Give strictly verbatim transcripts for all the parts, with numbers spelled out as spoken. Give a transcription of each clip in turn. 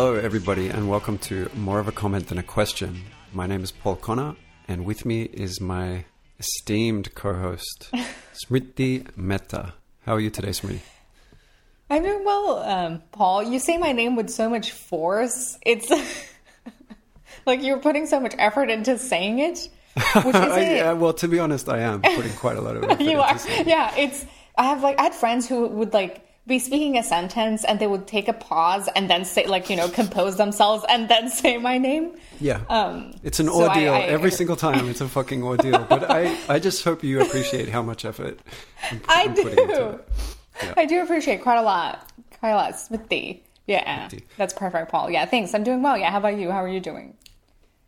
Hello, everybody, and welcome to More of a Comment Than a Question. My name is Paul Connor, and with me is my esteemed co-host, Smriti Mehta. How are you today, Smriti? I'm doing well, um, Paul. You say my name with so much force. It's like you're putting so much effort into saying it. Which is I, it. Uh, well, to be honest, I am putting quite a lot of effort you into are. Saying yeah, it. It's. I have like I had friends who would like. be speaking a sentence and they would take a pause and then say, like, you know, compose themselves and then say my name. Yeah. Um, it's an so ordeal. I, I, Every I, single time it's a fucking ordeal. But I, I just hope you appreciate how much effort I'm, I I'm do. putting into it. Yeah. I do appreciate quite a lot. Quite a lot. Smriti. Yeah. Smriti. That's perfect, Paul. Yeah, thanks. I'm doing well. Yeah, how about you? How are you doing?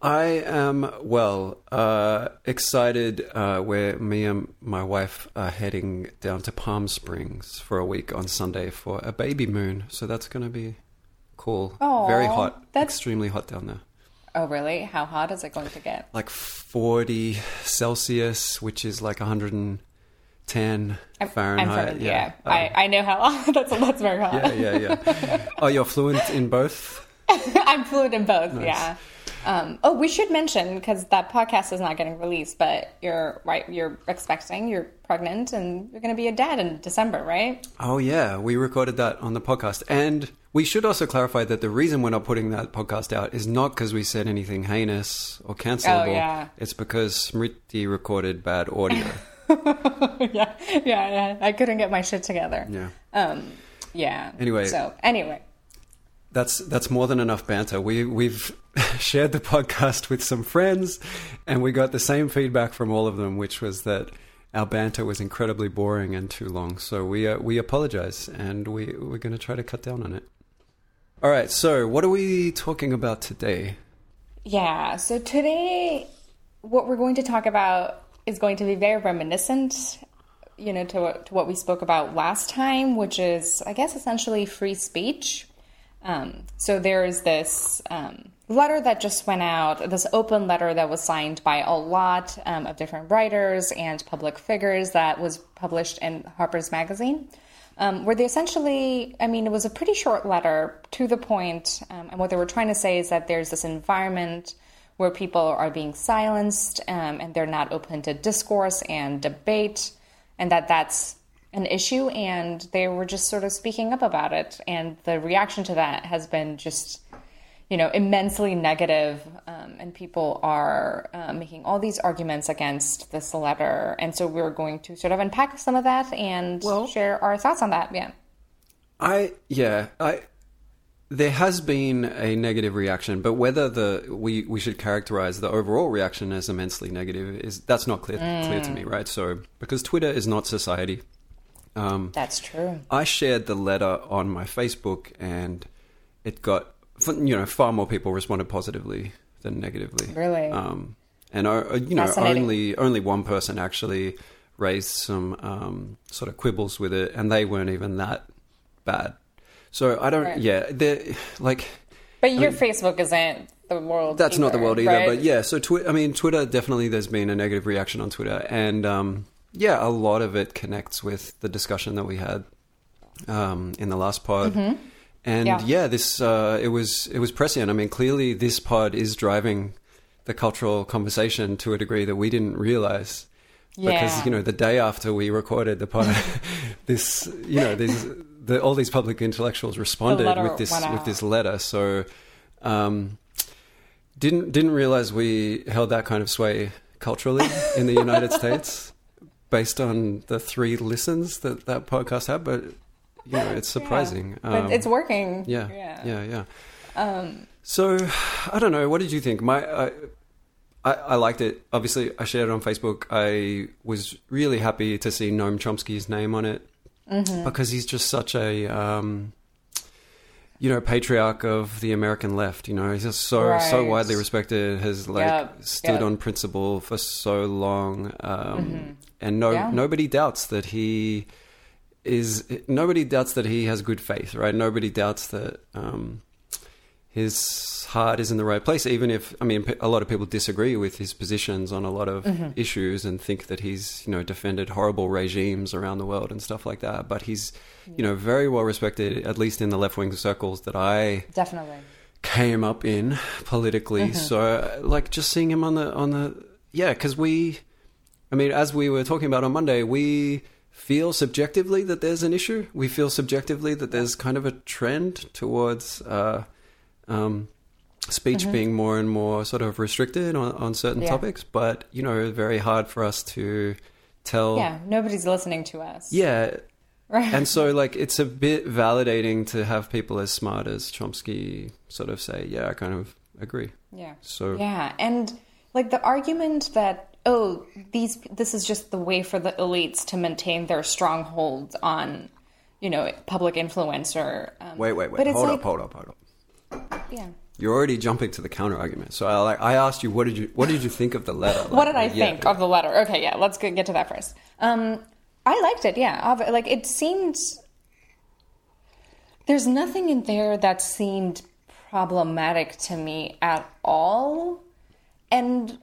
I am well, uh, excited, uh, where me and my wife are heading down to Palm Springs for a week on Sunday for a baby moon. So that's going to be cool. Aww, very hot, that's... extremely hot down there. Oh, really? How hot is it going to get? Like forty Celsius, which is like one hundred ten I'm, Fahrenheit. I'm from India. Yeah. Um, I, I know how hot. That's, that's very hot. Yeah, yeah, yeah. Oh, you're fluent in both? I'm fluent in both, nice. Yeah. Um, oh, we should mention, because that podcast is not getting released, but you're right, you're expecting, you're pregnant, and you're going to be a dad in December, right? Oh, yeah. We recorded that on the podcast. And we should also clarify that the reason we're not putting that podcast out is not because we said anything heinous or cancelable. Oh, yeah. It's because Smriti recorded bad audio. yeah, yeah, yeah. I couldn't get my shit together. Yeah. Um, yeah. Anyway. So, anyway. That's that's more than enough banter. We, we've shared the podcast with some friends and we got the same feedback from all of them, which was that our banter was incredibly boring and too long. So we uh, we apologize and we, we're going to try to cut down on it. All right. So what are we talking about today? Yeah. So today, what we're going to talk about is going to be very reminiscent, you know, to, to what we spoke about last time, which is, I guess, essentially free speech. Um, so there is this um, letter that just went out, this open letter that was signed by a lot um, of different writers and public figures that was published in Harper's Magazine, um, where they essentially, I mean, it was a pretty short letter to the point, um, and what they were trying to say is that there's this environment where people are being silenced um, and they're not open to discourse and debate, and that that's an issue, and they were just sort of speaking up about it. And the reaction to that has been just, you know, immensely negative. Um, and people are uh, making all these arguments against this letter. And so we're going to sort of unpack some of that and well, share our thoughts on that. Yeah. I, yeah, I, there has been a negative reaction, but whether the, we, we should characterize the overall reaction as immensely negative is that's not clear, mm. clear to me. Right. So, because Twitter is not society. Um, That's true. I shared the letter on my Facebook and it got, you know, far more people responded positively than negatively. Really? Um, and, uh, you know, only only one person actually raised some um, sort of quibbles with it, and they weren't even that bad. So I don't, right. yeah, they're like... But your I mean, Facebook isn't the world That's either, not the world either, right? But yeah, so twi- I mean, Twitter, definitely there's been a negative reaction on Twitter, and... Um, yeah, a lot of it connects with the discussion that we had um, in the last pod, mm-hmm. and yeah, yeah this uh, it was it was prescient. I mean, clearly this pod is driving the cultural conversation to a degree that we didn't realize, yeah. because you know the day after we recorded the pod, this you know these the, all these public intellectuals responded with this with this letter. So um, didn't didn't realize we held that kind of sway culturally in the United States. Based on the three listens that that podcast had, but you know it's surprising. Yeah, but um, it's working. Yeah, yeah, yeah. yeah. Um, so I don't know. What did you think? My, I, I, I liked it. Obviously, I shared it on Facebook. I was really happy to see Noam Chomsky's name on it mm-hmm. because he's just such a, um, you know, patriarch of the American left. You know, he's just so right. so widely respected. Has like yep. stood yep. on principle for so long. Um, mm-hmm. And no, yeah. nobody doubts that he is. Nobody doubts that he has good faith, right? Nobody doubts that um, his heart is in the right place. Even if, I mean, a lot of people disagree with his positions on a lot of mm-hmm. issues and think that he's, you know, defended horrible regimes around the world and stuff like that. But he's, you know, very well respected, at least in the left wing circles that I definitely came up in politically. Mm-hmm. So, like, just seeing him on the on the yeah, because we, I mean, as we were talking about on Monday, we feel subjectively that there's an issue. We feel subjectively that there's kind of a trend towards uh, um, speech mm-hmm. being more and more sort of restricted on, on certain yeah. topics. But, you know, very hard for us to tell. Yeah, nobody's listening to us. Yeah. Right. And so, like, it's a bit validating to have people as smart as Chomsky sort of say, yeah, I kind of agree. Yeah. So yeah. And, like, the argument that, oh, these this is just the way for the elites to maintain their stronghold on, you know, public influence or... Um, wait, wait, wait. Hold like, up, hold up, hold up. Yeah. You're already jumping to the counter-argument. So I like I asked you, what did you what did you think of the letter? Like, what did I yeah, think yeah. of the letter? Okay, yeah, let's get to that first. Um, I liked it, yeah. Like, it seemed... There's nothing in there that seemed problematic to me at all. And...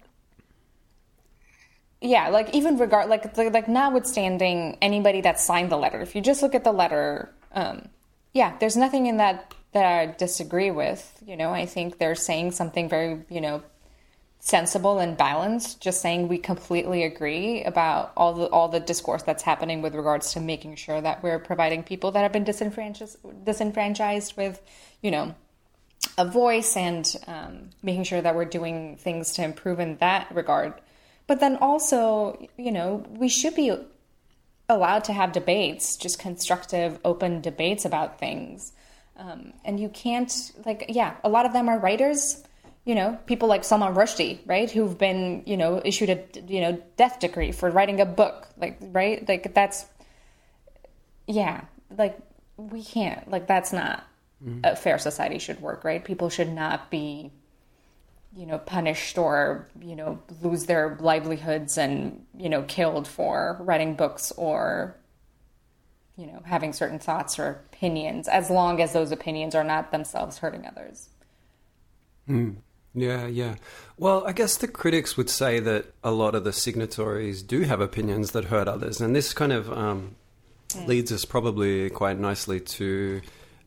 Yeah, like even regard like like notwithstanding anybody that signed the letter, if you just look at the letter, um, yeah, there's nothing in that that I disagree with. You know, I think they're saying something very, you know, sensible and balanced. Just saying we completely agree about all the all the discourse that's happening with regards to making sure that we're providing people that have been disenfranchised disenfranchised with, you know, a voice and um, making sure that we're doing things to improve in that regard. But then also, you know, we should be allowed to have debates, just constructive, open debates about things. Um, and you can't, like, yeah, a lot of them are writers, you know, people like Salman Rushdie, right, who've been, you know, issued a, you know, death decree for writing a book, like, right? Like, that's, yeah, like, we can't, like, that's not mm-hmm. a fair society should work, right? People should not be... you know, punished or, you know, lose their livelihoods and, you know, killed for writing books or, you know, having certain thoughts or opinions, as long as those opinions are not themselves hurting others. Mm. Yeah, yeah. Well, I guess the critics would say that a lot of the signatories do have opinions that hurt others. And this kind of um, mm. leads us probably quite nicely to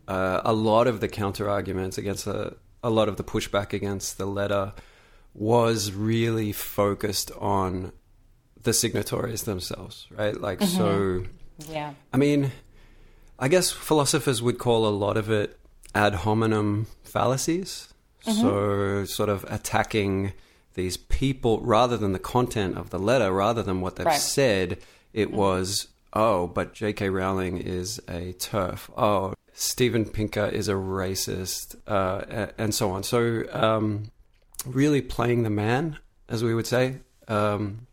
uh, a lot of the counter arguments against a a lot of the pushback against the letter was really focused on the signatories themselves, right? Like, mm-hmm. so, yeah. I mean, I guess philosophers would call a lot of it ad hominem fallacies. Mm-hmm. So sort of attacking these people rather than the content of the letter, rather than what they've right. said, it mm-hmm. was, oh, but J K. Rowling is a TERF. Oh, Steven Pinker is a racist, uh, and so on. So um, really playing the man, as we would say. Um,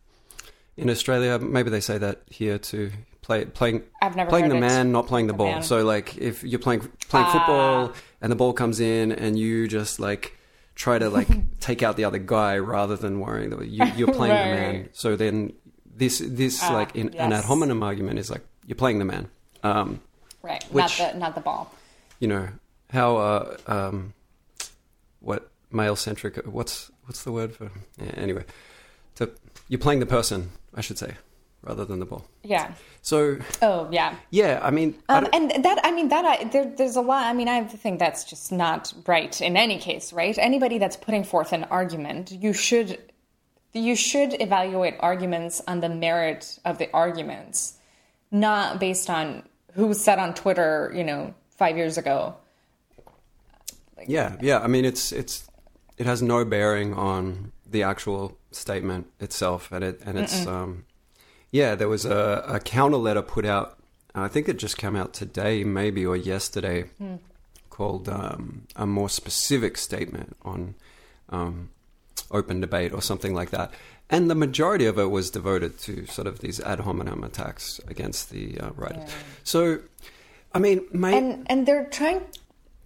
in Australia, maybe they say that here too. Play, playing I've never playing the it. man, not playing the, the ball. Man. So like if you're playing playing uh... football and the ball comes in and you just like try to like take out the other guy rather than worrying that you, you're playing right. the man. So then this, this uh, like in, yes. an ad hominem argument is like you're playing the man. Um Right, Which, not the not the ball. You know how uh, um, what male centric? What's what's the word for? Yeah, anyway, to, you're playing the person, I should say, rather than the ball. Yeah. So. Oh yeah. Yeah, I mean, um, I and that I mean that I, there, there's a lot. I mean, I think that's just not right in any case, right? Anybody that's putting forth an argument, you should you should evaluate arguments on the merit of the arguments, not based on. Who said on Twitter, you know, five years ago? Like, yeah, yeah. I mean, it's it's it has no bearing on the actual statement itself, and it and it's Mm-mm. um, yeah. There was a, a counter letter put out. I think it just came out today, maybe or yesterday, mm. called um, a more specific statement on um, open debate or something like that. And the majority of it was devoted to sort of these ad hominem attacks against the uh, writers. Yeah. So, I mean, may- and and they're trying.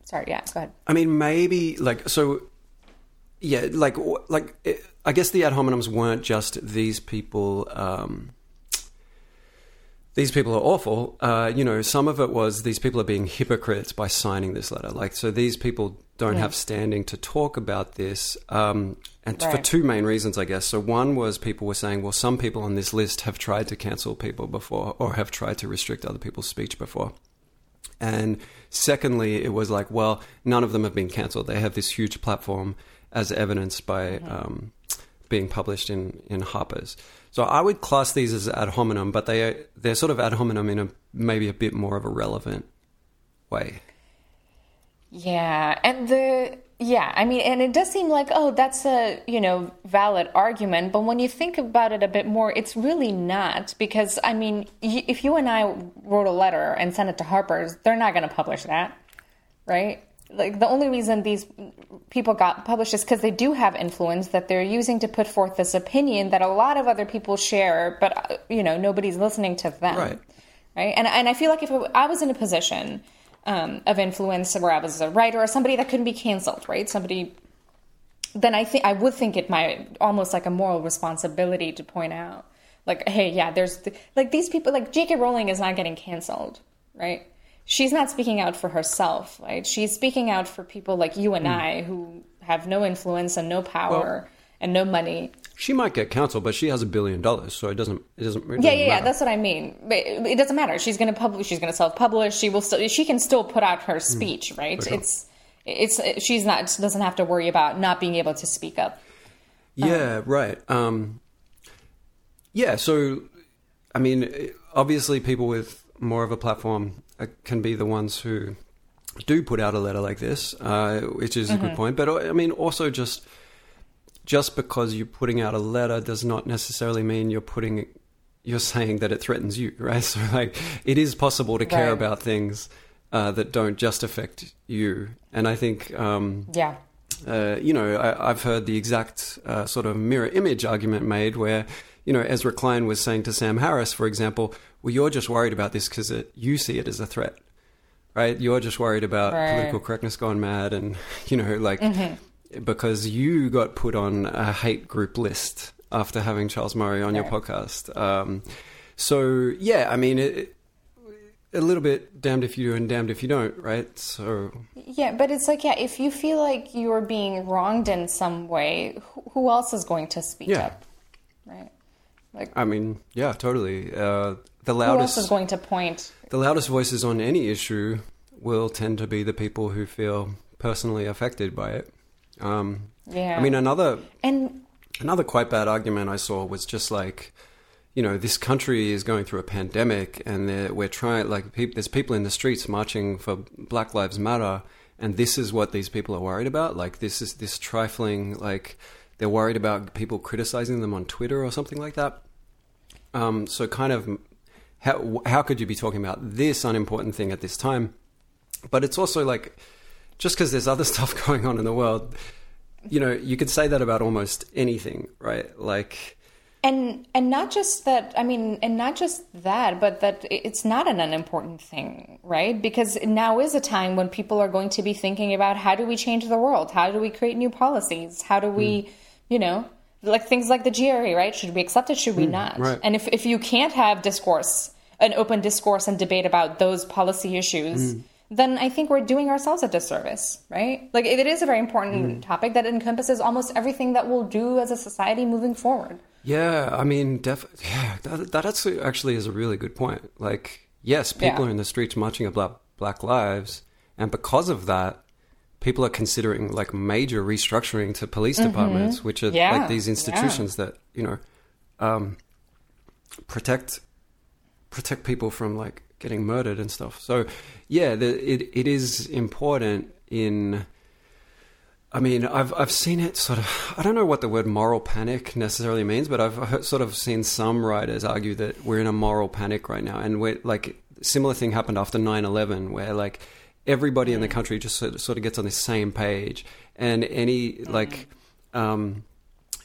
Sorry, yeah, go ahead. I mean, maybe like so. Yeah, like like it, I guess the ad hominems weren't just these people. Um, these people are awful. Uh, you know, some of it was these people are being hypocrites by signing this letter. Like, so these people don't yeah. have standing to talk about this. Um, and right. for two main reasons, I guess. So one was people were saying, well, some people on this list have tried to cancel people before or have tried to restrict other people's speech before. And secondly, it was like, well, none of them have been cancelled. They have this huge platform, as evidenced by mm-hmm. um, being published in, in Harper's. So I would class these as ad hominem, but they are, they're sort of ad hominem in a maybe a bit more of a relevant way. Yeah, and the yeah, I mean, and it does seem like, oh, that's a, you know, valid argument, but when you think about it a bit more, it's really not, because I mean, y- if you and I wrote a letter and sent it to Harper's, they're not going to publish that, right? Like, the only reason these people got published is because they do have influence that they're using to put forth this opinion that a lot of other people share, but, you know, nobody's listening to them, right? Right? And and I feel like if I was in a position Um, of influence, where I was a writer or somebody that couldn't be canceled, right? Somebody, then I think I would think it might almost like a moral responsibility to point out, like, hey, yeah, there's th- like these people, like J K. Rowling is not getting canceled, right? She's not speaking out for herself, right? She's speaking out for people like you and mm. I who have no influence and no power well, and no money. She might get canceled, but she has a billion dollars, so it doesn't. It doesn't. It doesn't yeah, yeah, matter. yeah. That's what I mean. But it doesn't matter. She's going to publish. She's going to self-publish. She will. Still, she can still put out her speech, mm, right? Sure. It's. It's. She's not. Doesn't have to worry about not being able to speak up. Yeah. Um, right. Um, yeah. So, I mean, obviously, people with more of a platform can be the ones who do put out a letter like this, uh, which is mm-hmm. a good point. But I mean, also just. Just because you're putting out a letter does not necessarily mean you're putting, you're saying that it threatens you, right? So, like, it is possible to care right. about things uh, that don't just affect you. And I think, um, yeah, uh, you know, I, I've heard the exact uh, sort of mirror image argument made where, you know, Ezra Klein was saying to Sam Harris, for example, well, you're just worried about this because you see it as a threat, right? You're just worried about right. political correctness gone mad and, you know, like... Mm-hmm. because you got put on a hate group list after having Charles Murray on right. your podcast. Um, so, yeah, I mean, it, it, a little bit damned if you do and damned if you don't, right? So yeah, but it's like, yeah, if you feel like you're being wronged in some way, who else is going to speak yeah. up, right? Like, I mean, yeah, totally. Uh, the loudest, who else is going to point? The loudest voices on any issue will tend to be the people who feel personally affected by it. Um, yeah. I mean, another and another quite bad argument I saw was just like, you know, this country is going through a pandemic and we're trying, like, pe- there's people in the streets marching for Black Lives Matter, and this is what these people are worried about. Like, this is this trifling, like, they're worried about people criticizing them on Twitter or something like that. Um, so kind of how, how could you be talking about this unimportant thing at this time? But it's also like... just because there's other stuff going on in the world, you know, you could say that about almost anything, right? Like, and and not just that. I mean, and not just that, but that it's not an unimportant thing, right? Because now is a time when people are going to be thinking about how do we change the world, how do we create new policies, how do we, mm. you know, like things like the G R E, right? Should we accept it? Should we mm, not? Right. And if if you can't have discourse, an open discourse and debate about those policy issues. Mm. Then I think we're doing ourselves a disservice, right? Like, it is a very important mm. topic that encompasses almost everything that we'll do as a society moving forward. Yeah, I mean, def- yeah, that, that actually, actually is a really good point. Like, yes, people yeah. are in the streets marching about Black Lives, and because of that, people are considering, like, major restructuring to police mm-hmm. departments, which are, yeah. like, these institutions yeah. that, you know, um, protect protect people from, like, getting murdered and stuff. So yeah, the, it it is important in, I mean, I've, I've seen it sort of, I don't know what the word moral panic necessarily means, but I've heard, sort of seen some writers argue that we're in a moral panic right now. And we're like, similar thing happened after nine eleven where like everybody mm-hmm. in the country just sort of, sort of gets on the same page and any mm-hmm. like, um,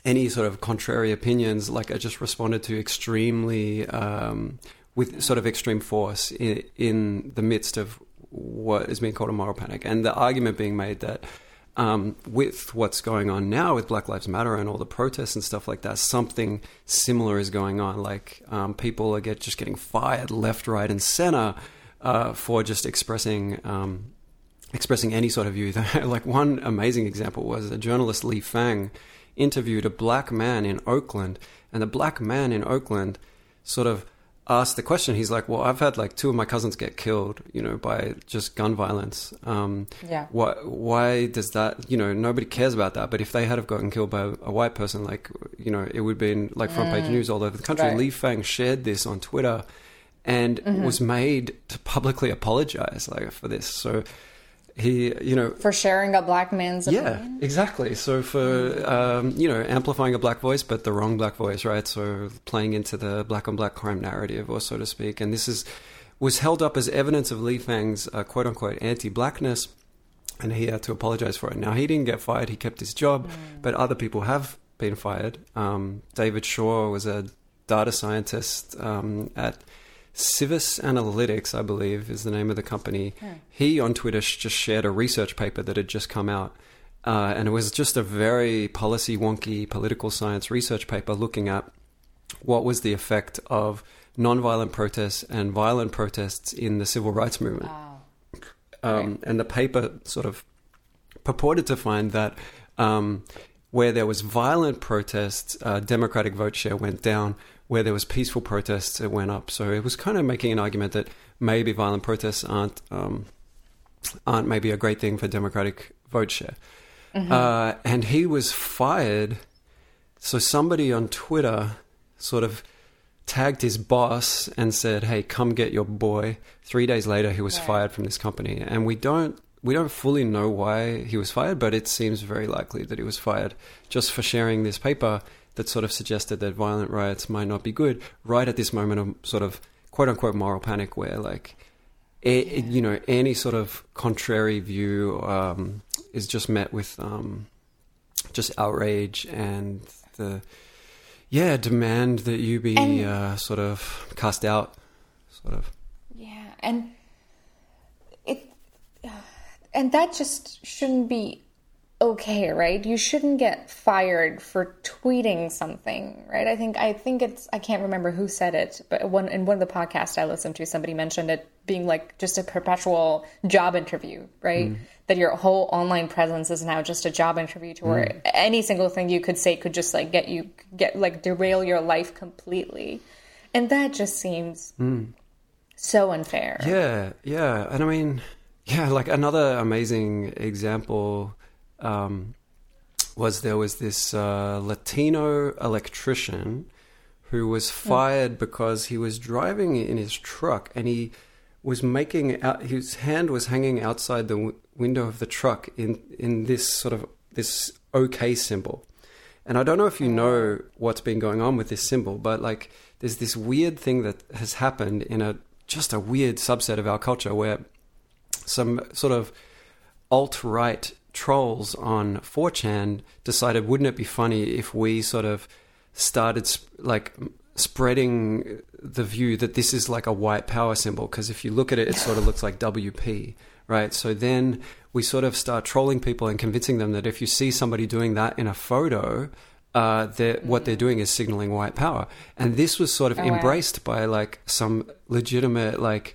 any sort of contrary opinions, like are just responded to extremely, um, with sort of extreme force in, in the midst of what is being called a moral panic. And the argument being made that um, with what's going on now with Black Lives Matter and all the protests and stuff like that, something similar is going on. Like um, people are get, just getting fired left, right and center uh, for just expressing um, expressing any sort of view. Like one amazing example was a journalist, Lee Fang, interviewed a black man in Oakland. And the black man in Oakland sort of asked the question, he's like, well, I've had like two of my cousins get killed, you know, by just gun violence. Um, yeah. Why, why does that, you know, nobody cares about that. But if they had have gotten killed by a white person, like, you know, it would be in like front page mm. news all over the country. Right. Lee Fang shared this on Twitter and mm-hmm. was made to publicly apologize like for this. So he, you know, for sharing a black man's opinion? Yeah, exactly. So for, um, you know, amplifying a black voice, but the wrong black voice, right? So playing into the black on black crime narrative, or so to speak. And this is was held up as evidence of Lee Fang's uh, quote unquote anti-blackness. And he had to apologize for it. Now, he didn't get fired. He kept his job, mm. but other people have been fired. Um, David Shaw was a data scientist um, at Civis Analytics, I believe, is the name of the company. Hmm. He, on Twitter, just shared a research paper that had just come out. Uh, and it was just a very policy wonky political science research paper looking at what was the effect of nonviolent protests and violent protests in the civil rights movement. Wow. Um, right. And the paper sort of purported to find that um, where there was violent protests, uh, Democratic vote share went down. Where there was peaceful protests, it went up. So it was kind of making an argument that maybe violent protests aren't um, aren't maybe a great thing for Democratic vote share. Mm-hmm. Uh, and he was fired. So somebody on Twitter sort of tagged his boss and said, "Hey, come get your boy." Three days later, he was right. fired from this company, and we don't we don't fully know why he was fired, but it seems very likely that he was fired just for sharing this paper that sort of suggested that violent riots might not be good right at this moment of sort of quote unquote moral panic where like, a, yeah. you know, any sort of contrary view um, is just met with um, just outrage and the, yeah, demand that you be and, uh, sort of cast out sort of. Yeah. And it, and that just shouldn't be okay, right? You shouldn't get fired for tweeting something, right? I think I think it's I can't remember who said it, but one in one of the podcasts I listened to, somebody mentioned it being like just a perpetual job interview, right? Mm. That your whole online presence is now just a job interview, to where mm. any single thing you could say could just like get you get like derail your life completely, and that just seems mm. so unfair. Yeah, yeah, and I mean, yeah, like another amazing example. Um, was there was this uh, Latino electrician who was fired mm. because he was driving in his truck and he was making out, his hand was hanging outside the w- window of the truck in, in this sort of this okay symbol. And I don't know if you know what's been going on with this symbol, but like there's this weird thing that has happened in a just a weird subset of our culture where some sort of alt-right trolls on four chan decided, wouldn't it be funny if we sort of started sp- like spreading the view that this is like a white power symbol? Because if you look at it, it sort of looks like W P, right? So then we sort of start trolling people and convincing them that if you see somebody doing that in a photo, uh, they're, mm-hmm. what they're doing is signaling white power. And this was sort of oh, embraced wow. by like some legitimate like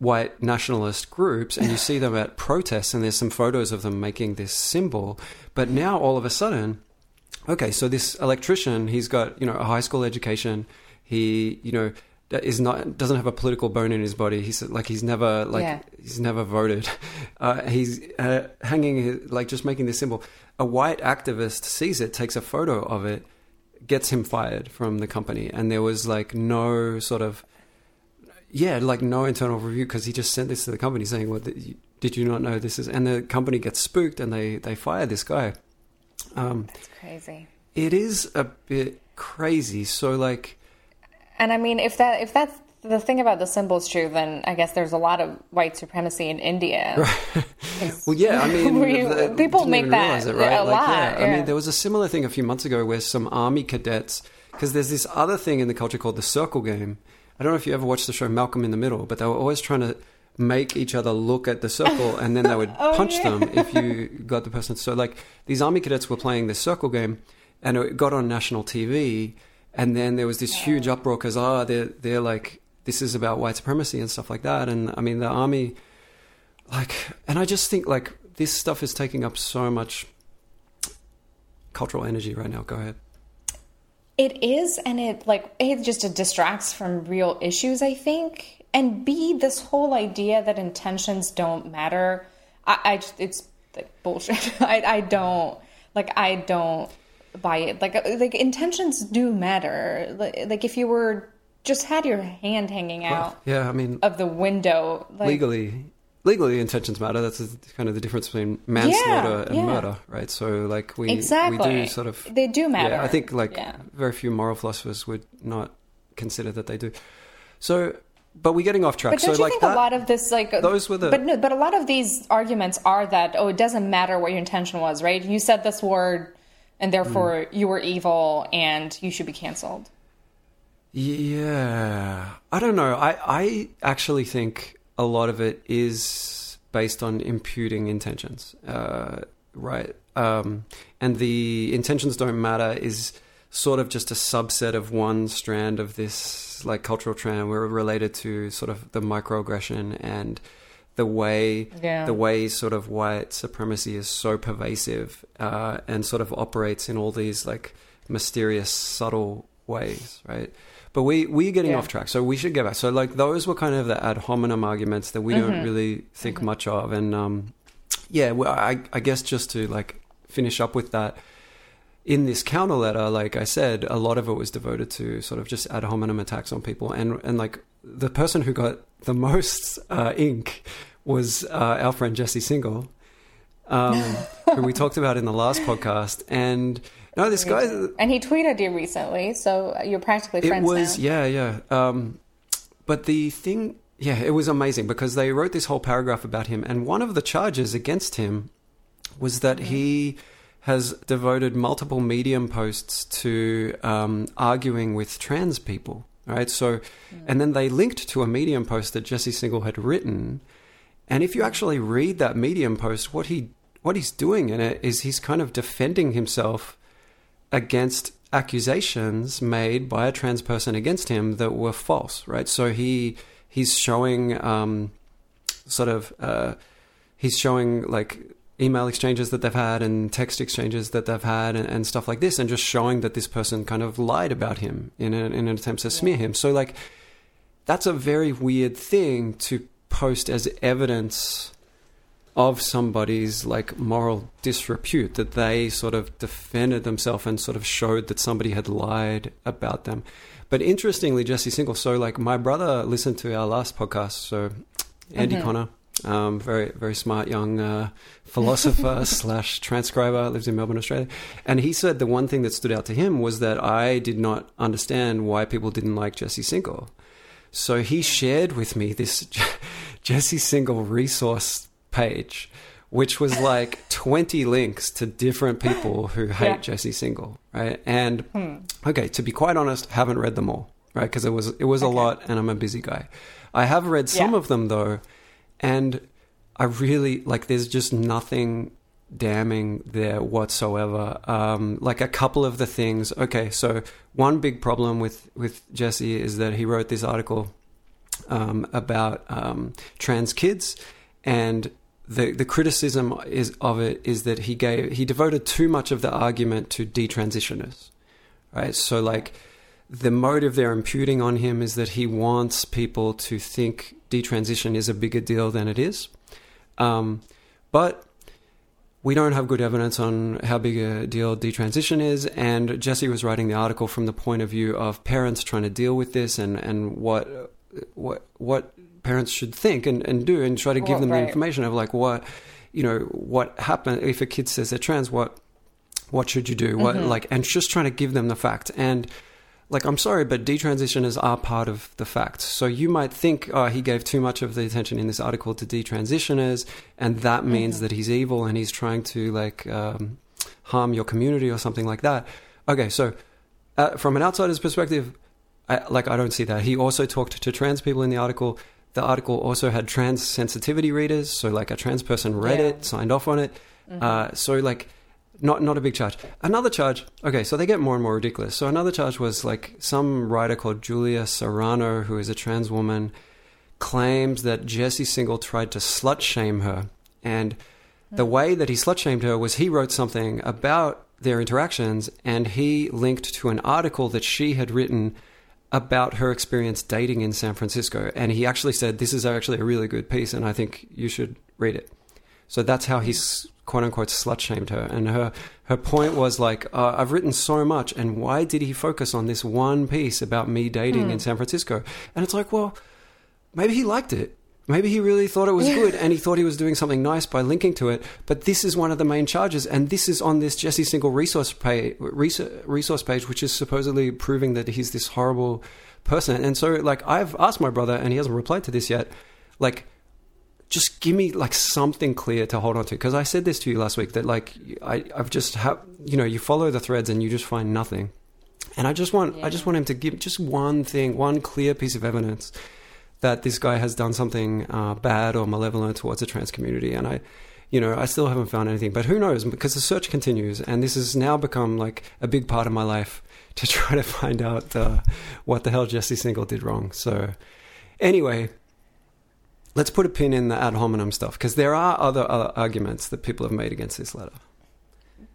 white nationalist groups, and you see them at protests and there's some photos of them making this symbol. But now all of a sudden, okay, so this electrician, he's got, you know, a high school education. He, you know, is not, doesn't have a political bone in his body. He's like, he's never like, yeah. he's never voted. Uh, he's uh, hanging, his, like just making this symbol. A white activist sees it, takes a photo of it, gets him fired from the company. And there was like no sort of, yeah, like no internal review, because he just sent this to the company saying, "What well, did you not know this is?" And the company gets spooked and they they fire this guy. Um, That's crazy. It is a bit crazy. So like, and I mean, if that if that's the thing about the symbols true, then I guess there's a lot of white supremacy in India. Right. Well, yeah, I mean, you, the, people make that it, right? a like, lot. Yeah, yeah. I mean, there was a similar thing a few months ago where some army cadets, because there's this other thing in the culture called the circle game. I don't know if you ever watched the show Malcolm in the Middle, but they were always trying to make each other look at the circle and then they would oh, punch yeah. them if you got the person. So like these army cadets were playing this circle game and it got on national T V. And then there was this yeah. huge uproar because, ah, oh, they're, they're like, this is about white supremacy and stuff like that. And I mean, the army, like, and I just think like this stuff is taking up so much cultural energy right now. Go ahead. It is, and it like it just it distracts from real issues, I think. And B, this whole idea that intentions don't matter, I, I just, it's like bullshit. I, I don't like I don't buy it. Like like intentions do matter. Like, like if you were just had your hand hanging out, well, yeah, I mean, of the window, like, legally. Legally, intentions matter. That's kind of the difference between manslaughter yeah, and yeah. murder, right? So, like, we exactly. we do sort of... They do matter. Yeah, I think, like, yeah. very few moral philosophers would not consider that they do. So, but we're getting off track. But don't so, you like think that, a lot of this, like... Those were the... But, no, but a lot of these arguments are that, oh, it doesn't matter what your intention was, right? You said this word, and therefore mm. you were evil, and you should be canceled. Yeah. I don't know. I, I actually think... A lot of it is based on imputing intentions, uh, right? Um, and the intentions don't matter is sort of just a subset of one strand of this like cultural trend. We're related to sort of the microaggression and the way, yeah. the way sort of white supremacy is so pervasive uh, and sort of operates in all these like mysterious, subtle ways, right? But we, we're getting yeah. off track, so we should get back. So, like, those were kind of the ad hominem arguments that we mm-hmm. don't really think mm-hmm. much of. And, um, yeah, well, I, I guess just to, like, finish up with that, in this counter letter, like I said, a lot of it was devoted to sort of just ad hominem attacks on people. And, and like, the person who got the most uh, ink was uh, our friend Jesse Singal, um, who we talked about in the last podcast. And... No, this guy... And he tweeted you recently, so you're practically friends now. It was, yeah, yeah. Um, but the thing... Yeah, it was amazing because they wrote this whole paragraph about him, and one of the charges against him was that mm-hmm. he has devoted multiple Medium posts to um, arguing with trans people, right? So, mm-hmm. and then they linked to a Medium post that Jesse Singal had written, and if you actually read that Medium post, what he what he's doing in it is he's kind of defending himself... against accusations made by a trans person against him that were false, right? So he he's showing um, sort of uh, he's showing like email exchanges that they've had and text exchanges that they've had and, and stuff like this, and just showing that this person kind of lied about him in, a, in an attempt to smear him. So like that's a very weird thing to post as evidence of somebody's like moral disrepute, that they sort of defended themselves and sort of showed that somebody had lied about them. But interestingly, Jesse Singal, so like my brother listened to our last podcast, so Andy mm-hmm. Connor, um, very, very smart young uh, philosopher slash transcriber, lives in Melbourne, Australia. And he said the one thing that stood out to him was that I did not understand why people didn't like Jesse Singal. So he shared with me this Jesse Singal resource page, which was like twenty links to different people who hate yeah. Jesse Singal, right? And hmm. okay, to be quite honest, haven't read them all, right? Because it was it was okay. a lot, and I'm a busy guy. I have read some yeah. of them though, and I really like. There's just nothing damning there whatsoever. Um, like a couple of the things. Okay, so one big problem with with Jesse is that he wrote this article um, about um, trans kids, and The the criticism is of it is that he gave he devoted too much of the argument to detransitioners, right? So like the motive they're imputing on him is that he wants people to think detransition is a bigger deal than it is, um, but we don't have good evidence on how big a deal detransition is. And Jesse was writing the article from the point of view of parents trying to deal with this and and what what what. parents should think and, and do and try to give well, them right. the information of like what you know what happened if a kid says they're trans, what what should you do, what mm-hmm. like, and just trying to give them the fact. And like, I'm sorry, but detransitioners are part of the fact. So you might think, oh, he gave too much of the attention in this article to detransitioners, and that means mm-hmm. that he's evil and he's trying to like um, harm your community or something like that. Okay, so uh, from an outsider's perspective, I, like I don't see that. He also talked to trans people in the article. The article also had trans sensitivity readers, so like a trans person read yeah. it, signed off on it. Mm-hmm. Uh, so like, not not a big charge. Another charge, okay, so they get more and more ridiculous. So another charge was like some writer called Julia Serrano, who is a trans woman, claims that Jesse Singal tried to slut shame her, and mm-hmm. the way that he slut shamed her was he wrote something about their interactions, and he linked to an article that she had written about her experience dating in San Francisco. And he actually said, this is actually a really good piece, and I think you should read it. So that's how he's quote-unquote slut-shamed her. And her, her point was like, uh, I've written so much, and why did he focus on this one piece about me dating mm. in San Francisco? And it's like, well, maybe he liked it. Maybe he really thought it was yeah. good, and he thought he was doing something nice by linking to it. But this is one of the main charges, and this is on this Jesse Singal resource page, resource page, which is supposedly proving that he's this horrible person. And so, like, I've asked my brother, and he hasn't replied to this yet, like, just give me, like, something clear to hold on to. Because I said this to you last week, that, like, I, I've just, ha- you know, you follow the threads and you just find nothing. And I just want, yeah. I just want him to give just one thing, one clear piece of evidence that this guy has done something uh, bad or malevolent towards the trans community. And I, you know, I still haven't found anything. But who knows? Because the search continues. And this has now become, like, a big part of my life to try to find out uh, what the hell Jesse Singal did wrong. So anyway, let's put a pin in the ad hominem stuff, because there are other, other arguments that people have made against this letter.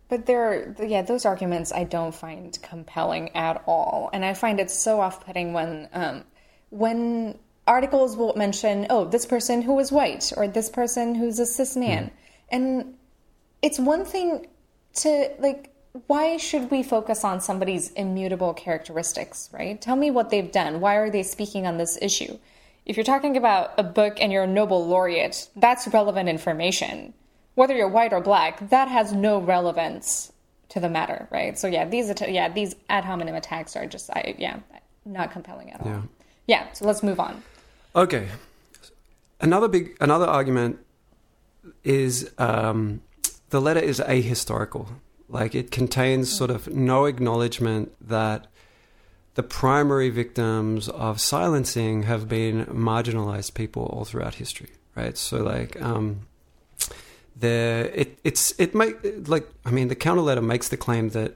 But there are, yeah, those arguments I don't find compelling at all. And I find it so off-putting when um, when... articles will mention, oh, this person who is white, or this person who's a cis man. Mm. And it's one thing to, like, why should we focus on somebody's immutable characteristics, right? Tell me what they've done. Why are they speaking on this issue? If you're talking about a book and you're a Nobel laureate, that's relevant information. Whether you're white or black, that has no relevance to the matter, right? So, yeah, these yeah these ad hominem attacks are just, I, yeah, not compelling at all. Yeah, yeah so let's move on. Okay. Another big, another argument is um, the letter is ahistorical. Like, it contains sort of no acknowledgement that the primary victims of silencing have been marginalized people all throughout history, right? So, like, um, the it it's it might like I mean the counter letter makes the claim that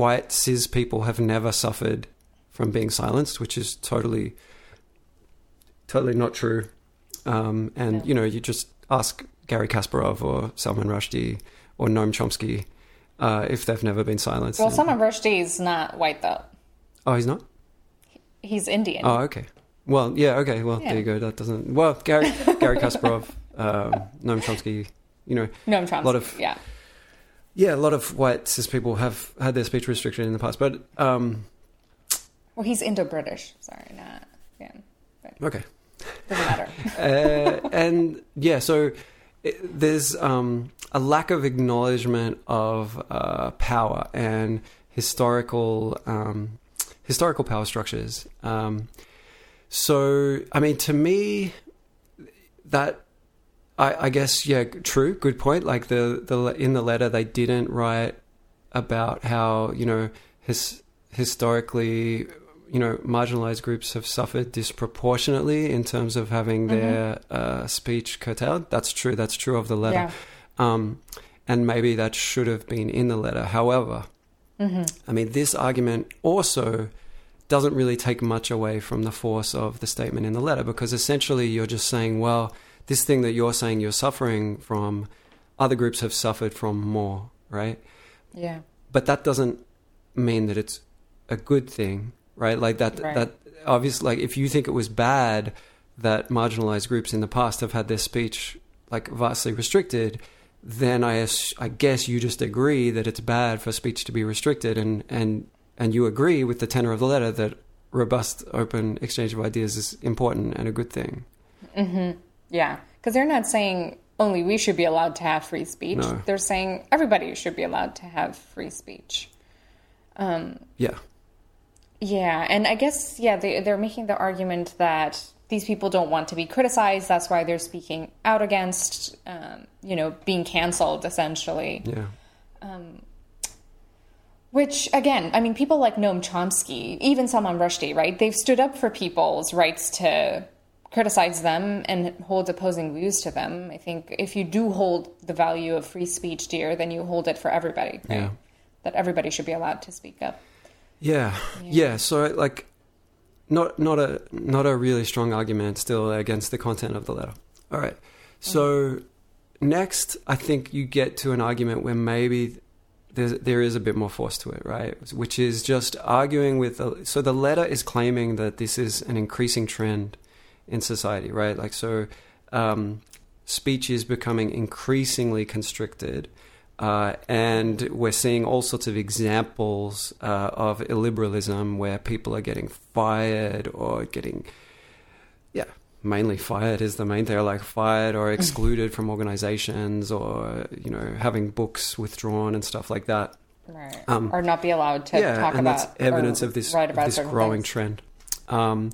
white cis people have never suffered from being silenced, which is totally. Totally not true. Um, and, no. you know, you just ask Garry Kasparov or Salman Rushdie or Noam Chomsky uh, if they've never been silenced. Well, and... Salman Rushdie is not white, though. Oh, he's not? He's Indian. Oh, okay. Well, yeah, okay. Well, yeah. there you go. That doesn't... Well, Garry Garry Kasparov, um, Noam Chomsky, you know... Noam Chomsky, a lot of, yeah. Yeah, a lot of white cis people have had their speech restricted in the past, but... Um... Well, he's Indo-British. Sorry, not... Yeah. But... Okay. Doesn't matter. uh, and yeah, so it, there's um, a lack of acknowledgement of uh, power and historical um, historical power structures. Um, so, I mean, to me, that I, I guess yeah, true, good point. Like the the in the letter, they didn't write about how you know his, historically. you know, marginalized groups have suffered disproportionately in terms of having their mm-hmm. uh, speech curtailed. That's true. That's true of the letter. Yeah. Um, and maybe that should have been in the letter. However, mm-hmm. I mean, this argument also doesn't really take much away from the force of the statement in the letter, because essentially you're just saying, well, this thing that you're saying you're suffering from, other groups have suffered from more, right? Yeah. But that doesn't mean that it's a good thing. Right, like that. Right. That obviously, like, if you think it was bad that marginalized groups in the past have had their speech like vastly restricted, then I, I guess you just agree that it's bad for speech to be restricted, and and and you agree with the tenor of the letter that robust, open exchange of ideas is important and a good thing. Mm-hmm. Yeah, because they're not saying only we should be allowed to have free speech. No. They're saying everybody should be allowed to have free speech. Um, yeah. Yeah, and I guess, yeah, they, they're making the argument that these people don't want to be criticized. That's why they're speaking out against, um, you know, being canceled, essentially. Yeah. Um, which, again, I mean, people like Noam Chomsky, even Salman Rushdie, right? They've stood up for people's rights to criticize them and hold opposing views to them. I think if you do hold the value of free speech dear, then you hold it for everybody, right? Yeah. That everybody should be allowed to speak up. Yeah. yeah, yeah. So, like, not not a not a really strong argument still against the content of the letter. All right. So mm-hmm. next, I think you get to an argument where maybe there's, there is a bit more force to it, right? Which is just arguing with... Uh, so the letter is claiming that this is an increasing trend in society, right? Like, so um, speech is becoming increasingly constricted, uh, and we're seeing all sorts of examples uh, of illiberalism where people are getting fired or getting... Yeah. Mainly fired is the main thing, like fired or excluded from organizations, or, you know, having books withdrawn and stuff like that. Right. Um, or not be allowed to yeah, talk and about that's evidence of this, of this growing things. trend. Um,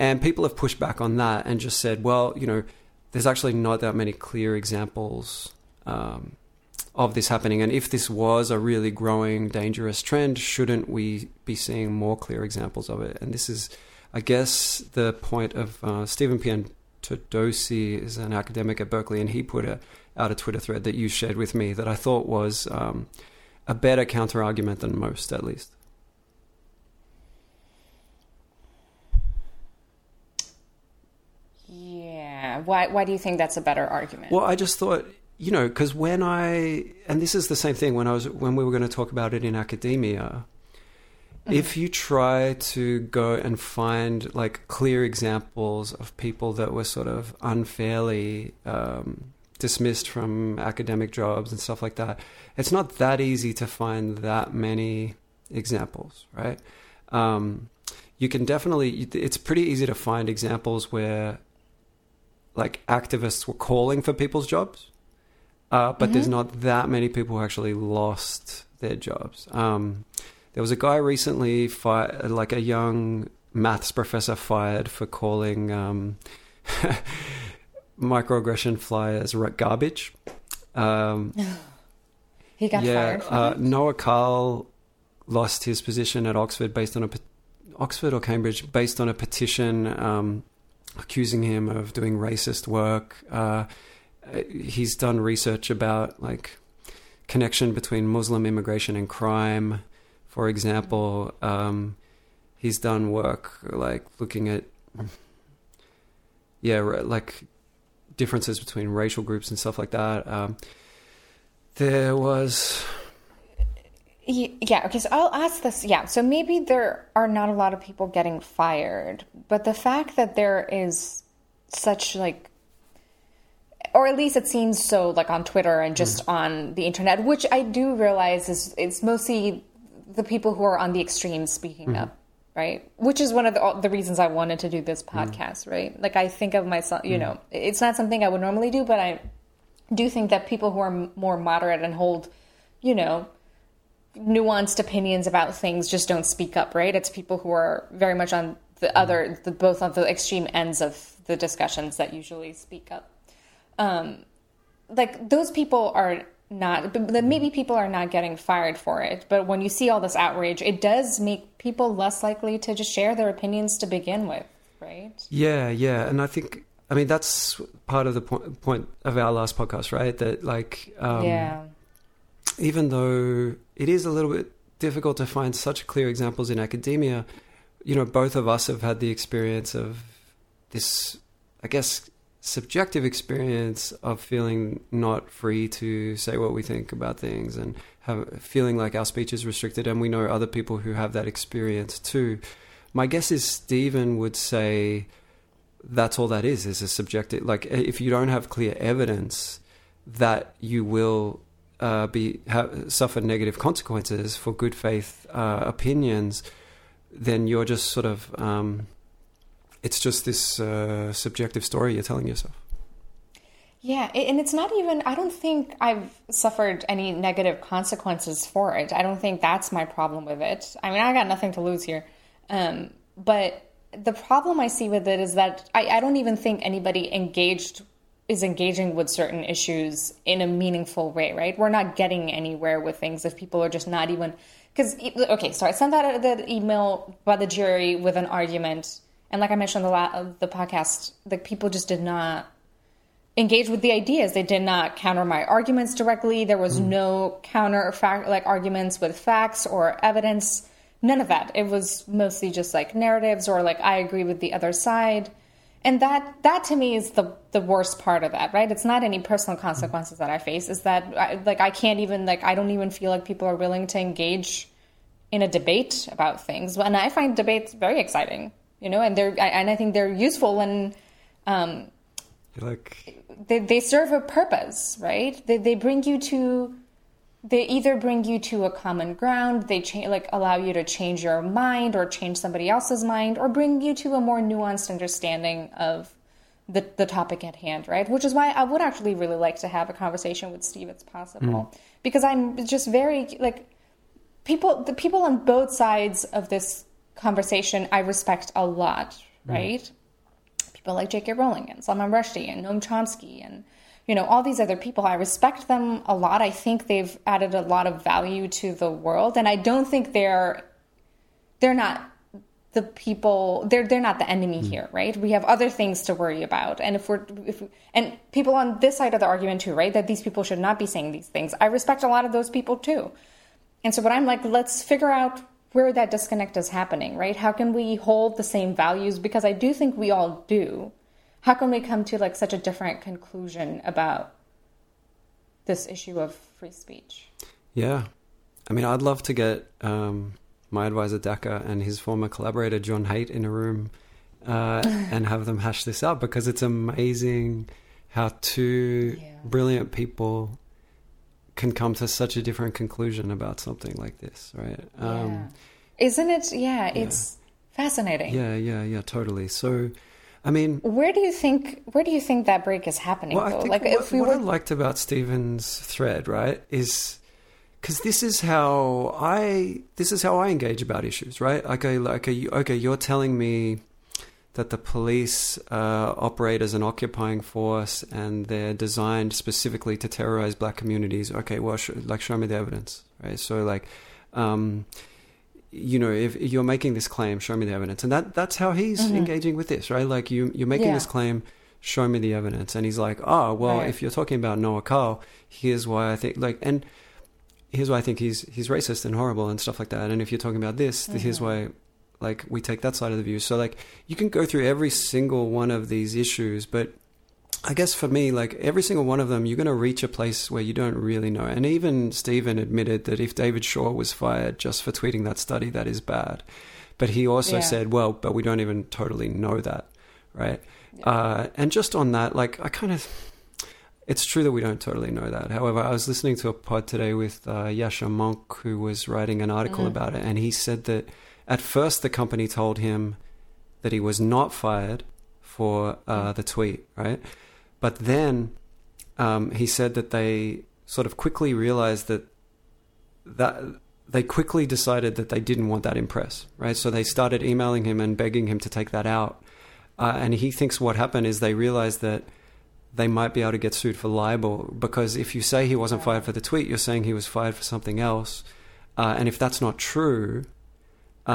and people have pushed back on that and just said, well, you know, there's actually not that many clear examples um, of this happening. And if this was a really growing, dangerous trend, shouldn't we be seeing more clear examples of it? And this is... I guess the point of uh, Stephen Piantodosi is an academic at Berkeley, and he put a, out a Twitter thread that you shared with me that I thought was um, a better counter-argument than most, at least. Yeah. Why, why do you think that's a better argument? Well, I just thought, you know, because when I... And this is the same thing when I was when we were going to talk about it in academia... If you try to go and find like clear examples of people that were sort of unfairly um, dismissed from academic jobs and stuff like that, it's not that easy to find that many examples, right? Um, you can definitely, it's pretty easy to find examples where like activists were calling for people's jobs, uh, but mm-hmm. there's not that many people who actually lost their jobs. Um There was a guy recently, fired, like a young maths professor fired for calling um, microaggression flyers garbage. Um, he got yeah, fired. Uh, Noah Carl lost his position at Oxford based on a Oxford or Cambridge based on a petition um, accusing him of doing racist work. Uh, he's done research about like connection between Muslim immigration and crime. For example, um, he's done work like looking at, yeah, like differences between racial groups and stuff like that. Um, there was... Yeah, okay, so I'll ask this. Yeah, so maybe there are not a lot of people getting fired, but the fact that there is such like... Or at least it seems so like on Twitter and just mm. on the internet, which I do realize is it's mostly... the people who are on the extreme speaking mm. up, right? Which is one of the, the reasons I wanted to do this podcast, mm. right? Like I think of myself, you mm. know, it's not something I would normally do, but I do think that people who are more moderate and hold, you know, nuanced opinions about things just don't speak up, right? It's people who are very much on the mm. other, the, both on the extreme ends of the discussions that usually speak up. Um, like those people are... Not, but maybe people are not getting fired for it. But when you see all this outrage, it does make people less likely to just share their opinions to begin with, right? Yeah, yeah. And I think, I mean, that's part of the point, point of our last podcast, right? That like, um, yeah. even though it is a little bit difficult to find such clear examples in academia, you know, both of us have had the experience of this, I guess, subjective experience of feeling not free to say what we think about things and have, feeling like our speech is restricted. And we know other people who have that experience too. My guess is Stephen would say that's all that is, is a subjective, like if you don't have clear evidence that you will uh, be have, suffer negative consequences for good faith uh, opinions, then you're just sort of... Um, It's just this uh, subjective story you're telling yourself. Yeah, and it's not even... I don't think I've suffered any negative consequences for it. I don't think that's my problem with it. I mean, I got nothing to lose here. Um, but the problem I see with it is that I, I don't even think anybody engaged is engaging with certain issues in a meaningful way, right? We're not getting anywhere with things if people are just not even... Because, okay, so I sent out the email by the jury with an argument... And like I mentioned on the, la- the podcast, like people just did not engage with the ideas. They did not counter my arguments directly. There was mm. no counter fact, like arguments with facts or evidence. None of that. It was mostly just like narratives or like I agree with the other side. And that, that to me is the, the worst part of that, right? It's not any personal consequences that I face. It's that, I, like, I can't even, like, I don't even feel like people are willing to engage in a debate about things. And I find debates very exciting, you know, and they're, and I think they're useful and, um, like, they, they serve a purpose, right? They, they bring you to, they either bring you to a common ground, they cha- like allow you to change your mind or change somebody else's mind, or bring you to a more nuanced understanding of the, the topic at hand, right? Which is why I would actually really like to have a conversation with Steve, it's possible, mm. because I'm just very, like, people, the people on both sides of this conversation, I respect a lot, right? Mm. People like J K. Rowling and Salman Rushdie and Noam Chomsky and, you know, all these other people. I respect them a lot. I think they've added a lot of value to the world. And I don't think they're, they're not the people, they're, they're not the enemy mm. here, right? We have other things to worry about. And if we're, if, and people on this side of the argument too, right? That these people should not be saying these things. I respect a lot of those people too. And so, but I'm like, let's figure out where that disconnect is happening, right? How can we hold the same values? Because I do think we all do. How can we come to like such a different conclusion about this issue of free speech? Yeah. I mean, I'd love to get um, my advisor, Dacca, and his former collaborator, John Haidt, in a room uh, and have them hash this out, because it's amazing how two yeah. brilliant people can come to such a different conclusion about something like this, right? Um, yeah. Isn't it? Yeah, it's yeah. fascinating. Yeah, yeah, yeah, totally. So, I mean, where do you think where do you think that break is happening? Well, though? I think like, what, if we what were... I liked about Stephen's thread, right, is because this is how I this is how I engage about issues, right? Like, okay, like, okay, you're telling me that the police uh, operate as an occupying force and they're designed specifically to terrorize black communities. Okay, well, sh- like, show me the evidence, right? So, like, um, you know, if you're making this claim, show me the evidence. And that that's how he's mm-hmm. engaging with this, right? Like, you, you're making yeah. this claim, show me the evidence. And he's like, oh, well, right. if you're talking about Noah Carl, here's why I think, like, and here's why I think he's, he's racist and horrible and stuff like that. And if you're talking about this, mm-hmm. here's why... like, we take that side of the view. So, like, you can go through every single one of these issues, but I guess for me, like, every single one of them, you're going to reach a place where you don't really know. And even Stephen admitted that if David Shaw was fired just for tweeting that study, that is bad. But he also yeah. said, well, but we don't even totally know that, right? Yeah. Uh, and just on that, like, I kind of... it's true that we don't totally know that. However, I was listening to a pod today with uh, Yascha Mounk, who was writing an article mm-hmm. about it, and he said that at first, the company told him that he was not fired for uh, the tweet, right? But then um, he said that they sort of quickly realized that that they quickly decided that they didn't want that in press, right? So they started emailing him and begging him to take that out. Uh, and he thinks what happened is they realized that they might be able to get sued for libel, because if you say he wasn't fired for the tweet, you're saying he was fired for something else. Uh, and if that's not true...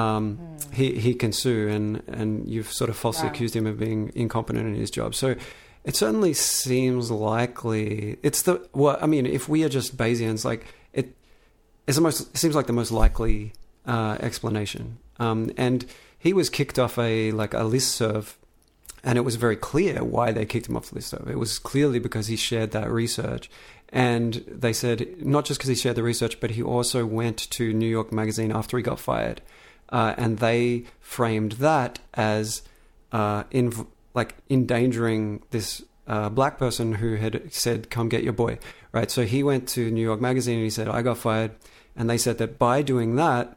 Um, mm. he, he can sue, and, and you've sort of falsely wow. accused him of being incompetent in his job. So it certainly seems likely. It's the, well, I mean, if we are just Bayesians, like it, it's the most, it seems like the most likely, uh, explanation. Um, and he was kicked off a, like a listserv, and it was very clear why they kicked him off the listserv. It was clearly because he shared that research. And they said, not just because he shared the research, but he also went to New York Magazine after he got fired. Uh, and they framed that as uh, in, like endangering this uh, black person who had said, come get your boy, right? So he went to New York Magazine and he said, I got fired. And they said that by doing that,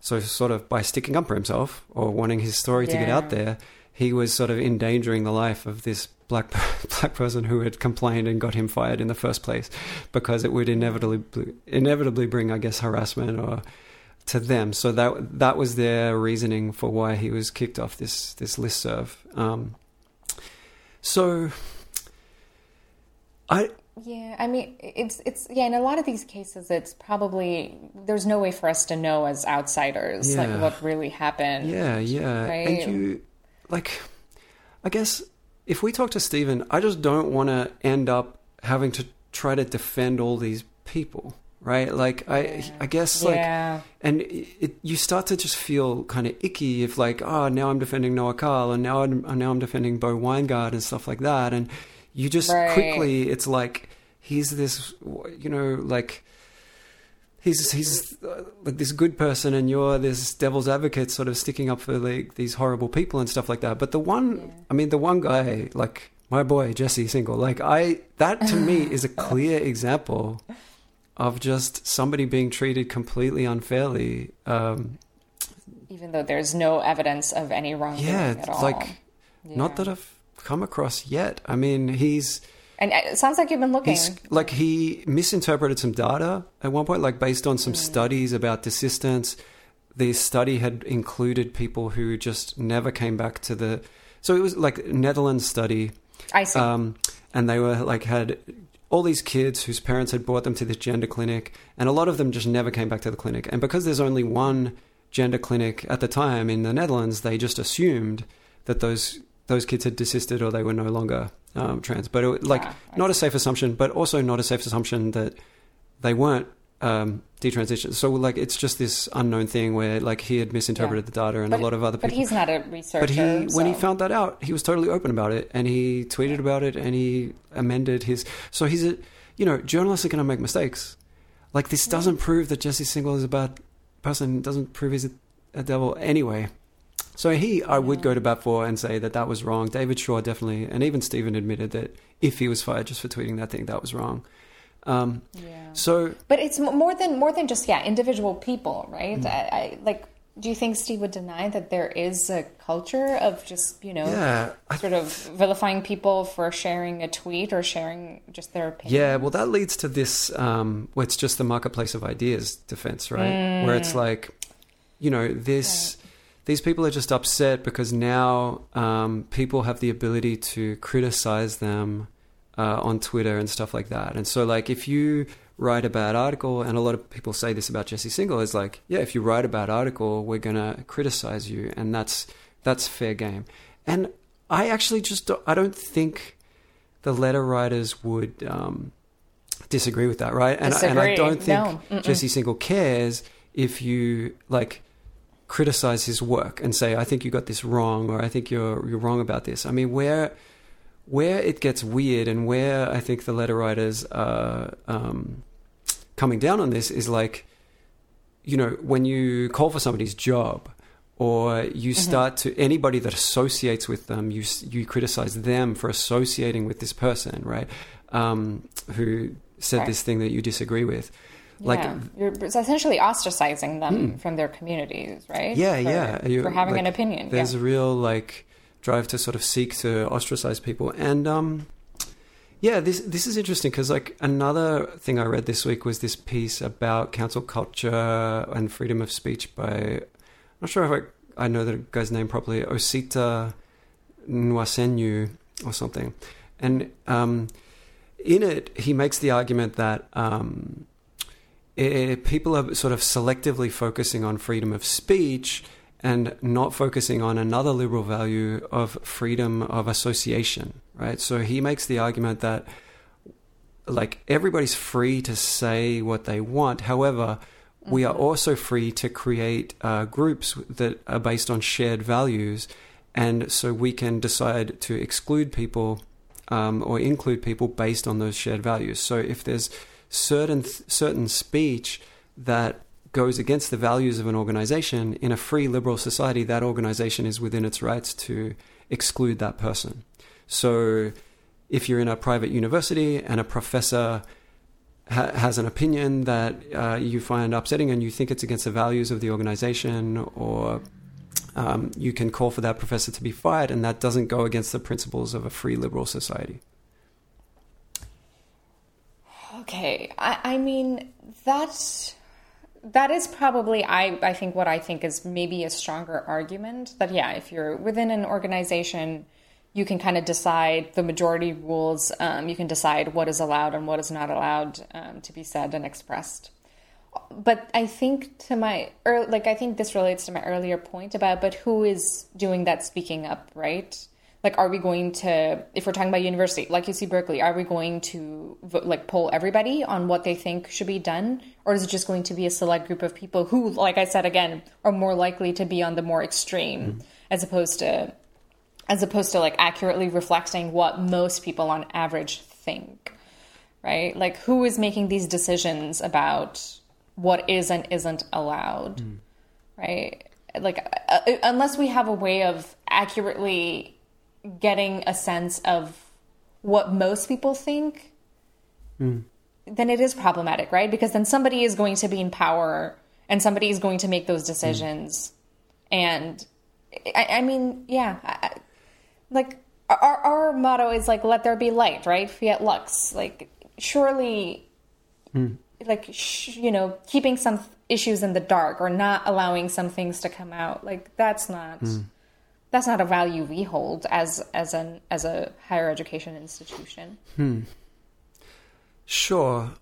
so sort of by sticking up for himself or wanting his story yeah. to get out there, he was sort of endangering the life of this black black person who had complained and got him fired in the first place, because it would inevitably inevitably bring, I guess, harassment or... to them. So that that was their reasoning for why he was kicked off this this listserv. Um, so I yeah, I mean it's it's yeah, in a lot of these cases it's probably there's no way for us to know as outsiders yeah. like what really happened. Yeah, yeah. Right? And you like I guess if we talk to Stephen, I just don't want to end up having to try to defend all these people, right? Like, I, yeah. I guess, like, yeah. and it, it, you start to just feel kind of icky if, like, oh, now I'm defending Noah Carl, and now I'm, now I'm defending Bo Weingart and stuff like that. And you just right. quickly, it's like, he's this, you know, like, he's he's uh, like this good person, and you're this devil's advocate, sort of sticking up for like these horrible people and stuff like that. But the one, yeah. I mean, the one guy, like my boy Jesse Singal, like I, that to me is a clear example of just somebody being treated completely unfairly, um, even though there's no evidence of any wrongdoing yeah, at all. Like, yeah, like not that I've come across yet. I mean, he's. And it sounds like you've been looking. He's, like he misinterpreted some data at one point, like based on some mm. studies about desistance. The study had included people who just never came back to the... So it was like Netherlands study. I see. Um, and they were like had all these kids whose parents had brought them to this gender clinic, and a lot of them just never came back to the clinic. And because there's only one gender clinic at the time in the Netherlands, they just assumed that those those kids had desisted or they were no longer... Um, trans, but it, like yeah, not a safe assumption, but also not a safe assumption that they weren't um, detransitioned. So like it's just this unknown thing where like he had misinterpreted yeah. the data, and but, a lot of other people. But he's not a researcher. But he, so. when he found that out, he was totally open about it, and he tweeted yeah. about it, and he amended his. So he's a, you know, journalists are going to make mistakes. Like this doesn't yeah. prove that Jesse Singal is a bad person. It doesn't prove he's a, a devil anyway. So he, I would go to bat for and say that that was wrong. David Shaw definitely, and even Stephen admitted that if he was fired just for tweeting that thing, that was wrong. Um, yeah. So, but it's more than more than just yeah, individual people, right? Mm. I, I, like, do you think Steve would deny that there is a culture of just you know yeah, sort I, of vilifying people for sharing a tweet or sharing just their opinion? Yeah, well, that leads to this. Um, where it's just the marketplace of ideas defense, right? Mm. Where it's like, you know, this. Right. These people are just upset because now um, people have the ability to criticize them uh, on Twitter and stuff like that. And so, like, if you write a bad article, and a lot of people say this about Jesse Singal, is like, yeah, if you write a bad article, we're gonna criticize you, and that's that's fair game. And I actually just don't, I don't think the letter writers would um, disagree with that, right? And, and I don't think no. Jesse Singal cares if you like. Criticize his work and say, I think you got this wrong, or I think you're you're wrong about this. I mean, where where it gets weird, and where I think the letter writers are um, coming down on this is like, you know, when you call for somebody's job, or you start mm-hmm. to anybody that associates with them, you you criticize them for associating with this person, right? Um, who said right. this thing that you disagree with. Like yeah. you're essentially ostracizing them mm. from their communities, right? Yeah, for, yeah. You're, for having like, an opinion. There's yeah. a real like drive to sort of seek to ostracize people, and um, yeah, this this is interesting because like another thing I read this week was this piece about cancel culture and freedom of speech by I'm not sure if I I know the guy's name properly, Osita Nwanevu or something, and um, in it he makes the argument that. Um, It, people are sort of selectively focusing on freedom of speech and not focusing on another liberal value of freedom of association, right? So he makes the argument that, like, everybody's free to say what they want. However, mm-hmm. we are also free to create uh, groups that are based on shared values. And so we can decide to exclude people um, or include people based on those shared values. So if there's certain certain speech that goes against the values of an organization in a free liberal society, that organization is within its rights to exclude that person. So if you're in a private university and a professor ha- has an opinion that uh, you find upsetting and you think it's against the values of the organization, or um, you can call for that professor to be fired, and that doesn't go against the principles of a free liberal society. Okay, I, I mean, that, that is probably, I, I think, what I think is maybe a stronger argument. That, yeah, if you're within an organization, you can kind of decide the majority rules. Um, you can decide what is allowed and what is not allowed um, to be said and expressed. But I think to my, or like, I think this relates to my earlier point about, but who is doing that speaking up, right? like, are we going to, if we're talking about university, like U C Berkeley, are we going to, like, poll everybody on what they think should be done? Or is it just going to be a select group of people who, like I said, again, are more likely to be on the more extreme mm-hmm. as opposed to, as opposed to, like, accurately reflecting what most people on average think, right? Like, who is making these decisions about what is and isn't allowed, mm. right? Like, uh, unless we have a way of accurately getting a sense of what most people think, mm. then it is problematic, right? Because then somebody is going to be in power and somebody is going to make those decisions. Mm. And I, I mean, yeah, I, like our, our motto is like, let there be light, right? Fiat lux. Like, surely, mm. like, sh- you know, keeping some issues in the dark or not allowing some things to come out, like, that's not... Mm. That's not a value we hold as as an as a higher education institution. Hmm. Sure.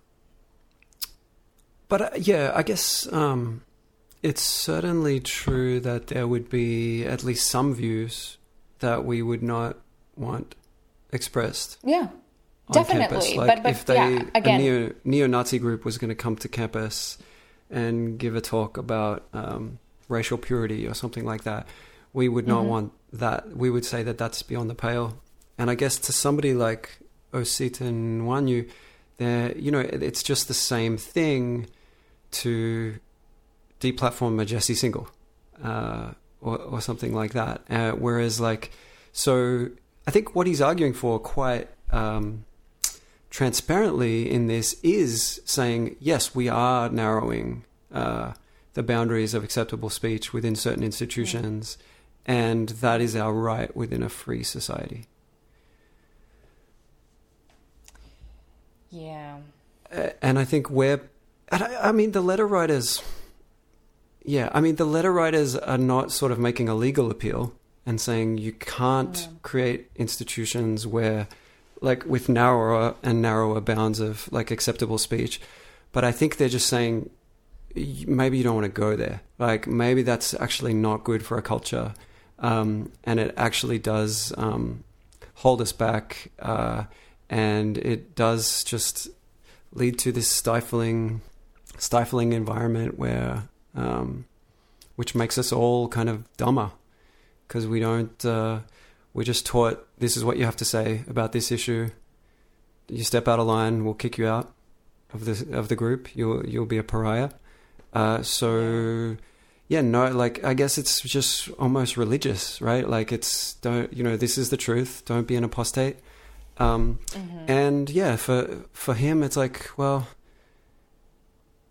But uh, yeah, I guess um, it's certainly true that there would be at least some views that we would not want expressed. Yeah, on definitely. Campus. Like but, but if they, yeah, again, a neo, neo-Nazi group was going to come to campus and give a talk about um, racial purity or something like that, we would not mm-hmm. want that. We would say that that's beyond the pale. And I guess to somebody like Osita Nwanevu, there, you know, it's just the same thing to deplatform a Jesse Singal uh, or, or something like that. Uh, whereas, like, so I think what he's arguing for quite um, transparently in this is saying, yes, we are narrowing uh, the boundaries of acceptable speech within certain institutions. Mm-hmm. And that is our right within a free society. Yeah. And I think we're... I mean, the letter writers... Yeah, I mean, the letter writers are not sort of making a legal appeal and saying you can't yeah. create institutions where, like, with narrower and narrower bounds of, like, acceptable speech. But I think they're just saying maybe you don't want to go there. Like, maybe that's actually not good for a culture. Um, and it actually does um, hold us back, uh, and it does just lead to this stifling, stifling environment where, um, which makes us all kind of dumber because we don't. Uh, we're just taught this is what you have to say about this issue. You step out of line, we'll kick you out of the of the group. You'll you'll be a pariah. Uh, so. Yeah, no, like, I guess it's just almost religious, right? Like, it's, don't, you know, this is the truth. Don't be an apostate. Um, mm-hmm. And yeah, for for him, it's like, well,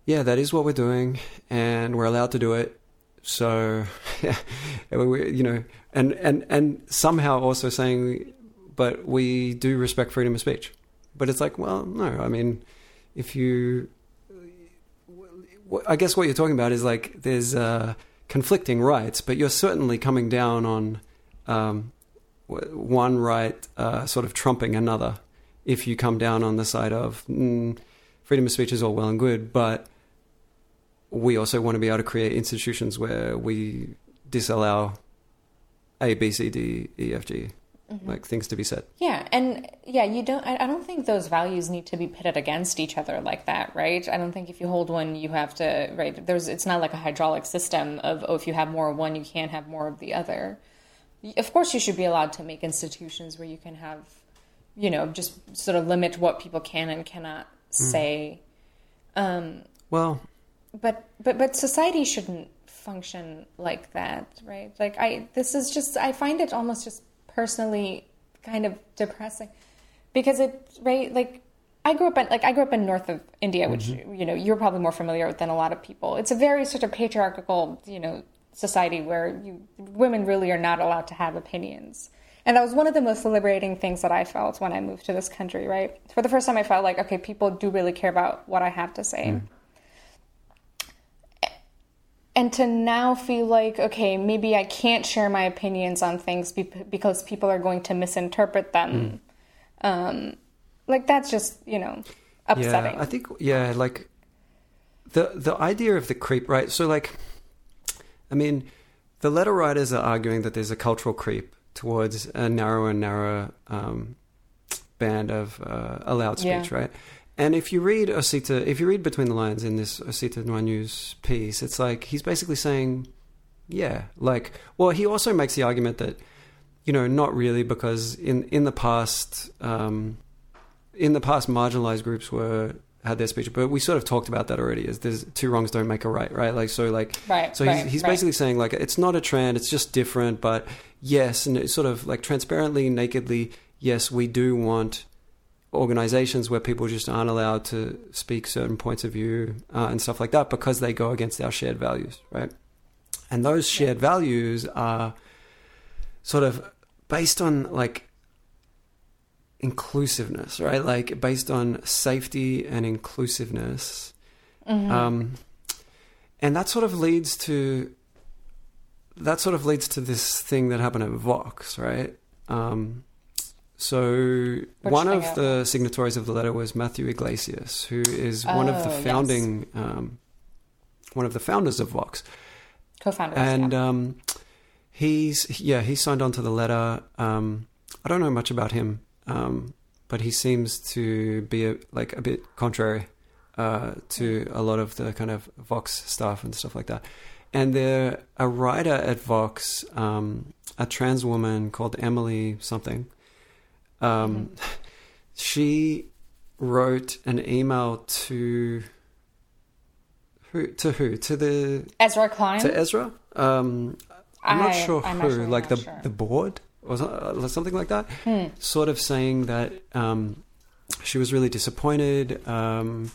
yeah, that is what we're doing and we're allowed to do it. So, yeah, we, you know, and, and, and somehow also saying, but we do respect freedom of speech. But it's like, well, no, I mean, if you... I guess what you're talking about is, like, there's uh, conflicting rights, but you're certainly coming down on um, one right uh, sort of trumping another if you come down on the side of mm, freedom of speech is all well and good, but we also want to be able to create institutions where we disallow A, B, C, D, E, F, G, mm-hmm. like, things to be said. Yeah, and yeah, you don't. I, I don't think those values need to be pitted against each other like that, right? I don't think if you hold one, you have to, right? There's, it's not like a hydraulic system of, oh, if you have more of one, you can't have more of the other. Of course, you should be allowed to make institutions where you can have, you know, just sort of limit what people can and cannot say. Mm. Um, well, but but but society shouldn't function like that, right? Like I, this is just, I find it almost just personally kind of depressing because it, right, like I grew up in, like I grew up in north of India, which, mm-hmm. you know, you're probably more familiar with than a lot of people. It's a very sort of patriarchal, you know, society where you, women really are not allowed to have opinions. And that was one of the most liberating things that I felt when I moved to this country, right? For the first time I felt like, okay, people do really care about what I have to say. Mm. And to now feel like, okay, maybe I can't share my opinions on things be- because people are going to misinterpret them. Mm. Um, like, that's just, you know, upsetting. Yeah, I think, yeah, like, the the idea of the creep, right? So, like, I mean, the letter writers are arguing that there's a cultural creep towards a narrower and narrower um, band of uh, allowed speech, yeah. right? And if you read Osita, if you read between the lines in this Osita Nwanevu's piece, it's like he's basically saying, yeah, like, well, he also makes the argument that, you know, not really, because in, in the past, um, in the past, marginalized groups were had their speech, but we sort of talked about that already. Is there's two wrongs don't make a right, right? Like, so, like, right, so right, he's, he's right. basically saying, like, it's not a trend, it's just different, but yes, and it's sort of like transparently, nakedly, yes, we do want organizations where people just aren't allowed to speak certain points of view uh, and stuff like that because they go against our shared values, right? And those shared values are sort of based on like inclusiveness, right? Like based on safety and inclusiveness. Mm-hmm. Um, and that sort of leads to, that sort of leads to this thing that happened at Vox, right? Um, So one of the signatories of the letter was Matthew Yglesias, who is oh, one of the founding, yes. um, one of the founders of Vox. Co-founders, and yeah. um, he's yeah he signed on to the letter. Um, I don't know much about him, um, but he seems to be a, like a bit contrary uh, to a lot of the kind of Vox stuff and stuff like that. And there, a writer at Vox, um, a trans woman called Emily something. Um, mm-hmm. She wrote an email to who? To who? To the Ezra Klein. To Ezra. Um, I'm I, not sure I'm who. Like the sure. the board or something like that. Hmm. Sort of saying that um, she was really disappointed, um,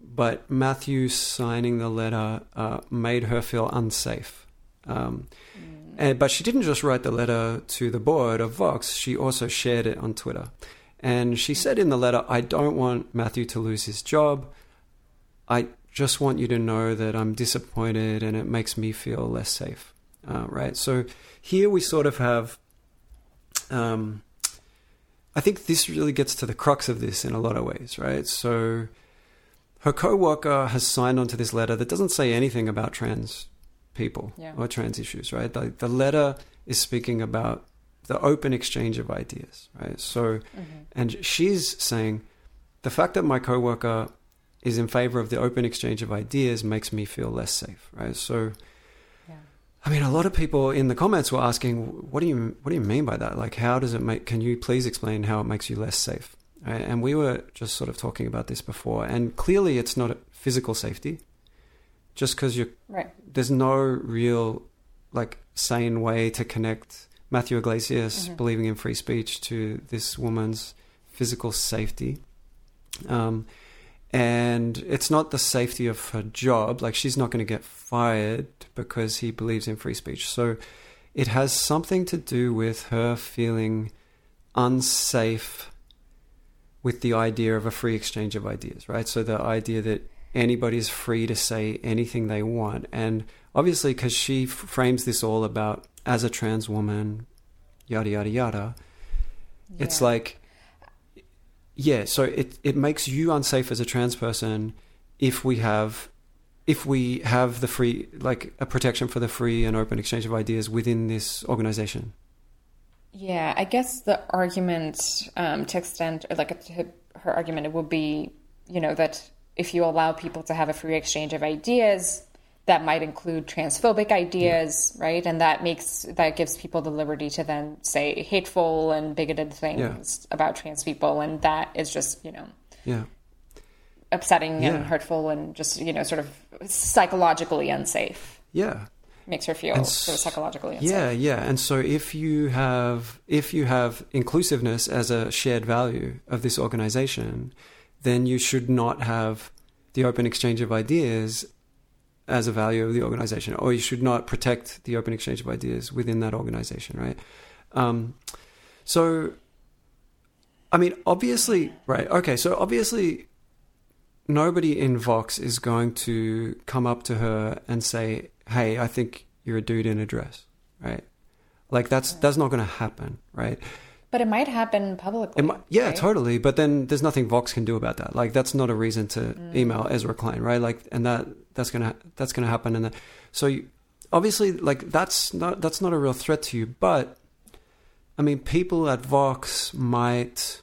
but Matthew signing the letter uh, made her feel unsafe. Um, mm. And, but she didn't just write the letter to the board of Vox, she also shared it on Twitter. And she said in the letter, I don't want Matthew to lose his job. I just want you to know that I'm disappointed and it makes me feel less safe. Uh, right? So here we sort of have... Um, I think this really gets to the crux of this in a lot of ways, right? So her co-worker has signed onto this letter that doesn't say anything about trans people yeah. or trans issues, right? The, the letter is speaking about the open exchange of ideas, right? So, mm-hmm. and she's saying, the fact that my coworker is in favor of the open exchange of ideas makes me feel less safe, right? So, yeah. I mean, a lot of people in the comments were asking, what do you, what do you mean by that? Like, how does it make, can you please explain how it makes you less safe? Right? And we were just sort of talking about this before, and clearly it's not physical safety. Just because you're, right. there's no real, like, sane way to connect Matthew Yglesias mm-hmm. believing in free speech to this woman's physical safety. Um, and it's not the safety of her job. Like, she's not going to get fired because he believes in free speech. So it has something to do with her feeling unsafe with the idea of a free exchange of ideas, right? So the idea that anybody's free to say anything they want. And obviously, because she f- frames this all about as a trans woman, yada, yada, yada, yeah. it's like, yeah, so it, it makes you unsafe as a trans person if we have, if we have the free, like a protection for the free and open exchange of ideas within this organization. Yeah, I guess the argument um, to extend, or like to her argument, it would be, you know, that if you allow people to have a free exchange of ideas, that might include transphobic ideas, yeah. right? And that makes, that gives people the liberty to then say hateful and bigoted things yeah. about trans people. And that is just, you know, yeah. upsetting yeah. and hurtful and just, you know, sort of psychologically unsafe. Yeah. Makes her feel so, sort of psychologically unsafe. Yeah, yeah. And so if you have, if you have inclusiveness as a shared value of this organization, then you should not have the open exchange of ideas as a value of the organization, or you should not protect the open exchange of ideas within that organization, right? Um, so, I mean, obviously, right, okay, so obviously nobody in Vox is going to come up to her and say, hey, I think you're a dude in a dress, right? Like that's, that's not going to happen, right? But it might happen publicly. It might, yeah, right? Totally. But then there's nothing Vox can do about that. Like that's not a reason to mm. email Ezra Klein, right? Like, and that that's gonna that's gonna happen. And that, so you, obviously, like that's not that's not a real threat to you. But I mean, people at Vox might,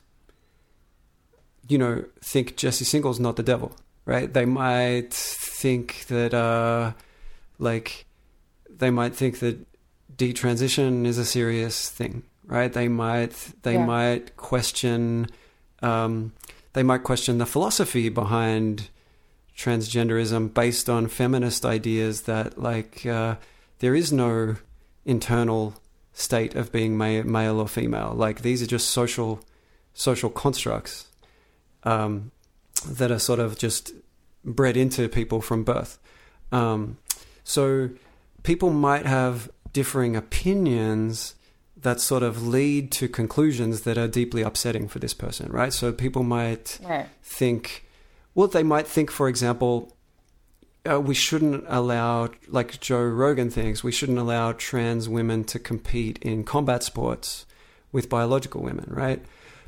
you know, think Jesse Singal's not the devil, right? They might think that, uh, like, they might think that detransition is a serious thing, right? They might, they yeah. might question, um, they might question the philosophy behind transgenderism based on feminist ideas that, like, uh, there is no internal state of being ma- male or female. Like, these are just social, social constructs, um, that are sort of just bred into people from birth. Um, so people might have differing opinions that sort of lead to conclusions that are deeply upsetting for this person, right? So people might right. think, well, they might think, for example, uh, we shouldn't allow, like Joe Rogan thinks, we shouldn't allow trans women to compete in combat sports with biological women, right?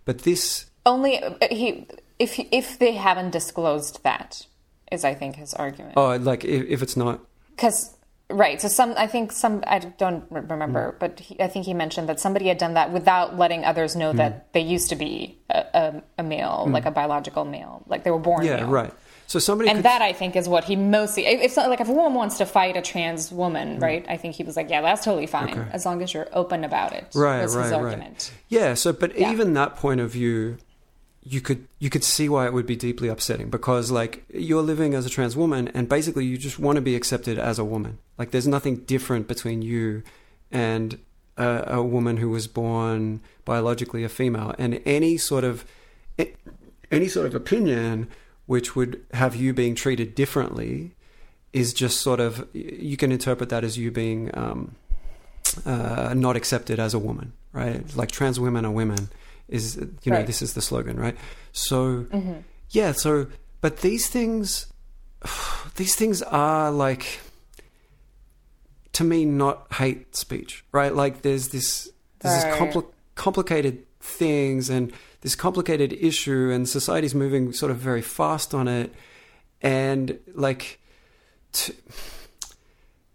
But this... Only he, if if they haven't disclosed that, is I think his argument. Oh, like if, if it's not... Because... Right. So some, I think some, I don't remember, but he, I think he mentioned that somebody had done that without letting others know mm. that they used to be a, a, a male, mm. like a biological male, like they were born yeah, male. Yeah, right. So somebody And could... that I think is what he mostly, it's not like if a woman wants to fight a trans woman, mm. right? I think he was like, yeah, that's totally fine. Okay. As long as you're open about it. Right, was right, his argument. Right. Yeah. So, but yeah. even that point of view, you could, you could see why it would be deeply upsetting, because like you're living as a trans woman and basically you just want to be accepted as a woman. Like there's nothing different between you and a, a woman who was born biologically a female, and any sort of, any sort of opinion which would have you being treated differently is just sort of, you can interpret that as you being, um, uh, not accepted as a woman, right? Like trans women are women. Is, you know, right. this is the slogan, right? So, mm-hmm. yeah, so, but these things, these things are like, to me, not hate speech, right? Like there's this, there's right. this compli- complicated things and this complicated issue, and society's moving sort of very fast on it. And like... T-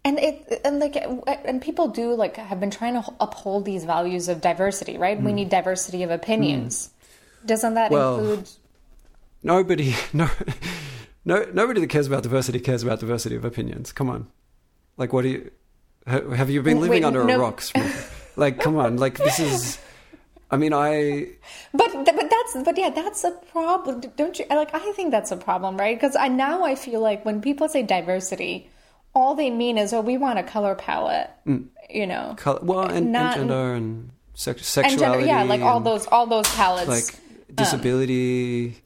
And it and like and people do like have been trying to uphold these values of diversity, right? Mm. We need diversity of opinions. Mm. Doesn't that well, include nobody? No, no, nobody that cares about diversity cares about diversity of opinions. Come on, like what do you? Have you been living Wait, under no. a rock? Like, come on, like this is. I mean, I. But but that's but yeah, that's a problem, don't you? Like, I think that's a problem, right? Because I now I feel like when people say diversity, all they mean is, oh, we want a color palette, mm. you know. Color, well, and, not, and gender and sex, sexuality. And gender, yeah, like all those, all those palettes. Like disability,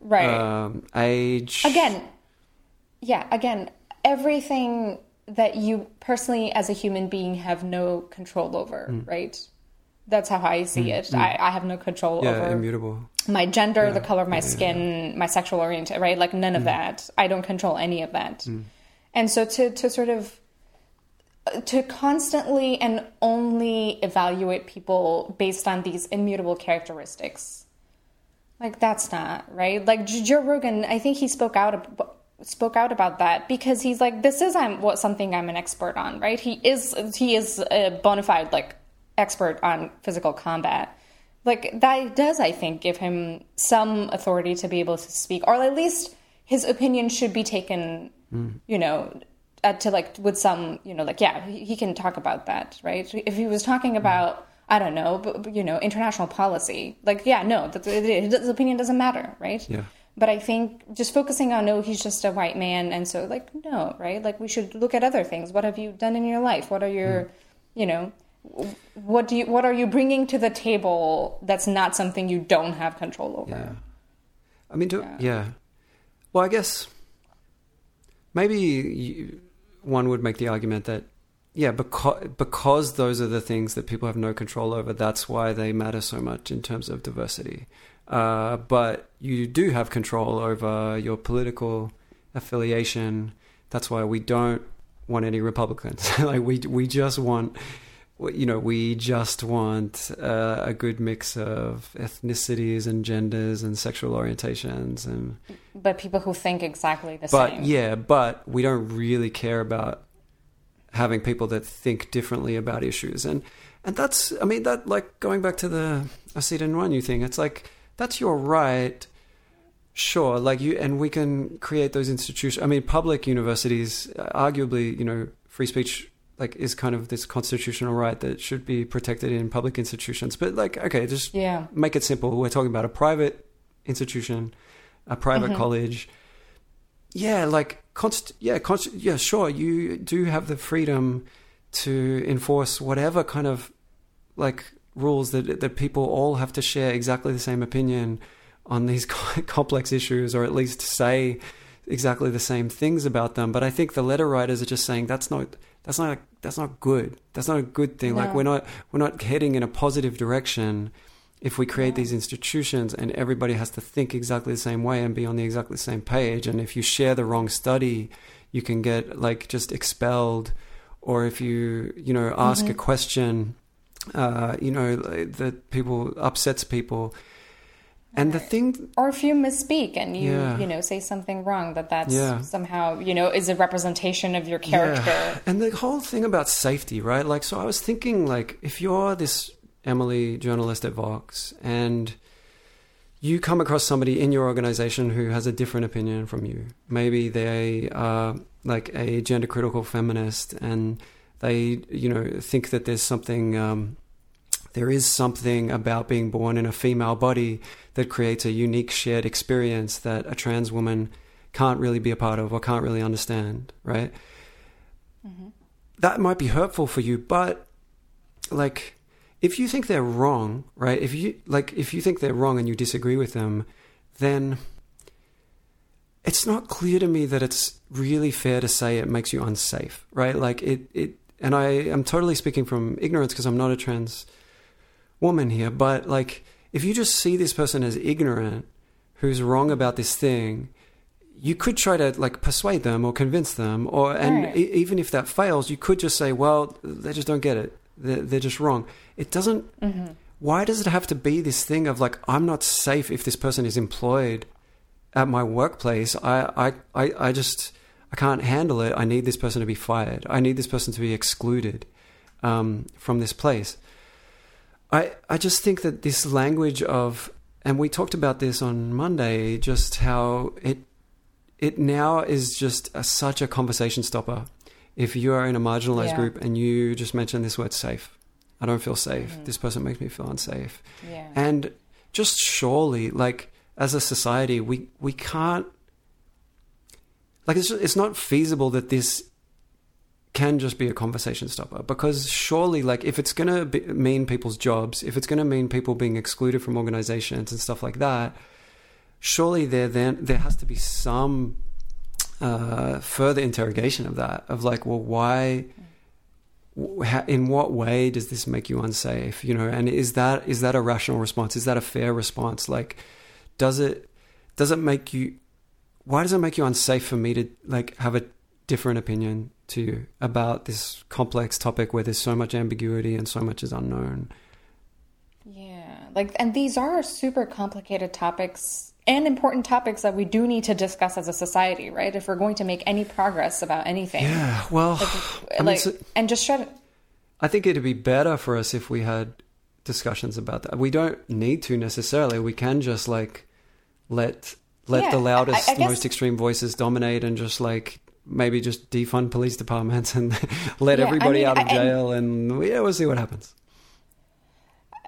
um, right? Um, age. Again, yeah. Again, everything that you personally, as a human being, have no control over, mm. right? That's how I see mm. it. Mm. I, I have no control yeah, over immutable. my gender, yeah. the color of my yeah, skin, yeah. my sexual orientation, right? Like none of mm. that. I don't control any of that. Mm. And so to, to sort of, to constantly and only evaluate people based on these immutable characteristics, like that's not right. Like Joe Rogan, I think he spoke out, spoke out about that because he's like, this is I'm what something I'm an expert on, right? He is, he is a bona fide like expert on physical combat. Like that does, I think, give him some authority to be able to speak, or at least his opinion should be taken, you know, to like with some, you know, like, yeah, he can talk about that, right? If he was talking about, I don't know, but, you know, international policy, like, yeah, no, that, his opinion doesn't matter, right? Yeah. But I think just focusing on, no, he's just a white man. And so like, no, right? Like we should look at other things. What have you done in your life? What are your, mm. you know, what do you, what are you bringing to the table that's not something you don't have control over? Yeah. I mean, do, yeah. yeah. Well, I guess... Maybe you, one would make the argument that, yeah, because, because those are the things that people have no control over, that's why they matter so much in terms of diversity. Uh, but you do have control over your political affiliation. That's why we don't want any Republicans. Like we we just want, you know, we just want uh, a good mix of ethnicities and genders and sexual orientations and... But people who think exactly the but, same. But yeah, but we don't really care about having people that think differently about issues. And And that's, I mean, that, like, going back to the Osita Nwanevu thing, it's like, that's your right, sure, like, you, and we can create those institutions. I mean, public universities, arguably, you know, free speech, like, is kind of this constitutional right that should be protected in public institutions. But, like, okay, just yeah. make it simple. We're talking about a private institution, a private mm-hmm. college. Yeah, like, const- yeah, const- yeah, sure, you do have the freedom to enforce whatever kind of, like, rules that that people all have to share exactly the same opinion on these complex issues, or at least say exactly the same things about them. But I think the letter writers are just saying that's not that's not that's not good. That's not a good thing. No. Like, we're not we're not heading in a positive direction if we create yeah. these institutions and everybody has to think exactly the same way and be on the exactly same page. And if you share the wrong study, you can get, like, just expelled. Or if you, you know, ask mm-hmm. a question, uh, you know, that people upsets people. And the thing, or if you misspeak and you, yeah. you know, say something wrong, that that's yeah. somehow, you know, is a representation of your character. Yeah. And the whole thing about safety, right? Like, so I was thinking, like, if you're this Emily journalist at Vox and you come across somebody in your organization who has a different opinion from you, maybe they are like a gender critical feminist and they, you know, think that there's something, um, there is something about being born in a female body that creates a unique shared experience that a trans woman can't really be a part of or can't really understand, right? Mm-hmm. That might be hurtful for you, but, like, if you think they're wrong, right? If you, like, if you think they're wrong and you disagree with them, then it's not clear to me that it's really fair to say it makes you unsafe, right? Like, it, it, and I am totally speaking from ignorance because I'm not a trans woman here, but, like, if you just see this person as ignorant who's wrong about this thing, you could try to, like, persuade them or convince them, or and right. e- even if that fails, you could just say, well, they just don't get it, they're, they're just wrong. It doesn't mm-hmm. why does it have to be this thing of, like, I'm not safe if this person is employed at my workplace, I I, I, I just I can't handle it, I need this person to be fired, I need this person to be excluded um, from this place. I, I just think that this language of, and we talked about this on Monday, just how it it now is just a, such a conversation stopper. If you are in a marginalized yeah. group and you just mention this word safe, I don't feel safe. Mm-hmm. This person makes me feel unsafe. Yeah. And just surely, like, as a society, we, we can't, like, it's, it's not feasible that this can just be a conversation stopper, because surely, like, if it's going to mean people's jobs, if it's going to mean people being excluded from organizations and stuff like that, surely there then there has to be some uh, further interrogation of that, of, like, well, why, wh- in what way does this make you unsafe? You know, and is that is that a rational response? Is that a fair response? Like, does it does it make you? Why does it make you unsafe for me to, like, have a different opinion to you about this complex topic where there's so much ambiguity and so much is unknown? Yeah, like, and these are super complicated topics and important topics that we do need to discuss as a society, right? If we're going to make any progress about anything. Yeah, well, like, I mean, like so, and just shut. I think it'd be better for us if we had discussions about that. We don't need to necessarily. We can just, like, let let yeah, the loudest, I, I guess, most extreme voices dominate and just, like, maybe just defund police departments and let yeah, everybody I mean, out of jail I, and, and yeah, we'll see what happens.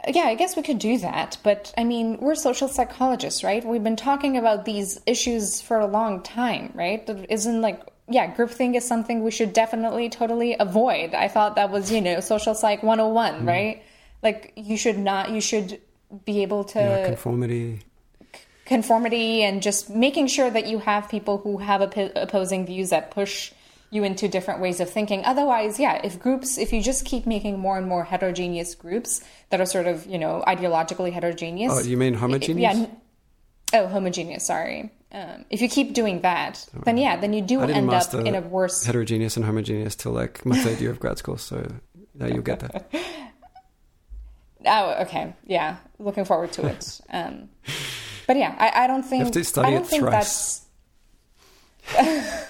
Yeah, I guess we could do that. But, I mean, we're social psychologists, right? We've been talking about these issues for a long time, right? Isn't like, yeah, groupthink is something we should definitely totally avoid. I thought that was, you know, social psych one oh one, mm. right? Like, you should not, you should be able to... Yeah, conformity... conformity and just making sure that you have people who have op- opposing views that push you into different ways of thinking. Otherwise, yeah, if groups, if you just keep making more and more heterogeneous groups that are sort of, you know, ideologically heterogeneous. Oh, you mean homogeneous? It, yeah. Oh, homogeneous. Sorry. Um, if you keep doing that, oh, then yeah, then you do end up in a worse heterogeneous and homogeneous till like my third year of grad school. So now you'll get that. Oh, okay. Yeah. Looking forward to it. Um, But yeah, I, I don't think... You have to study it thrice. That's...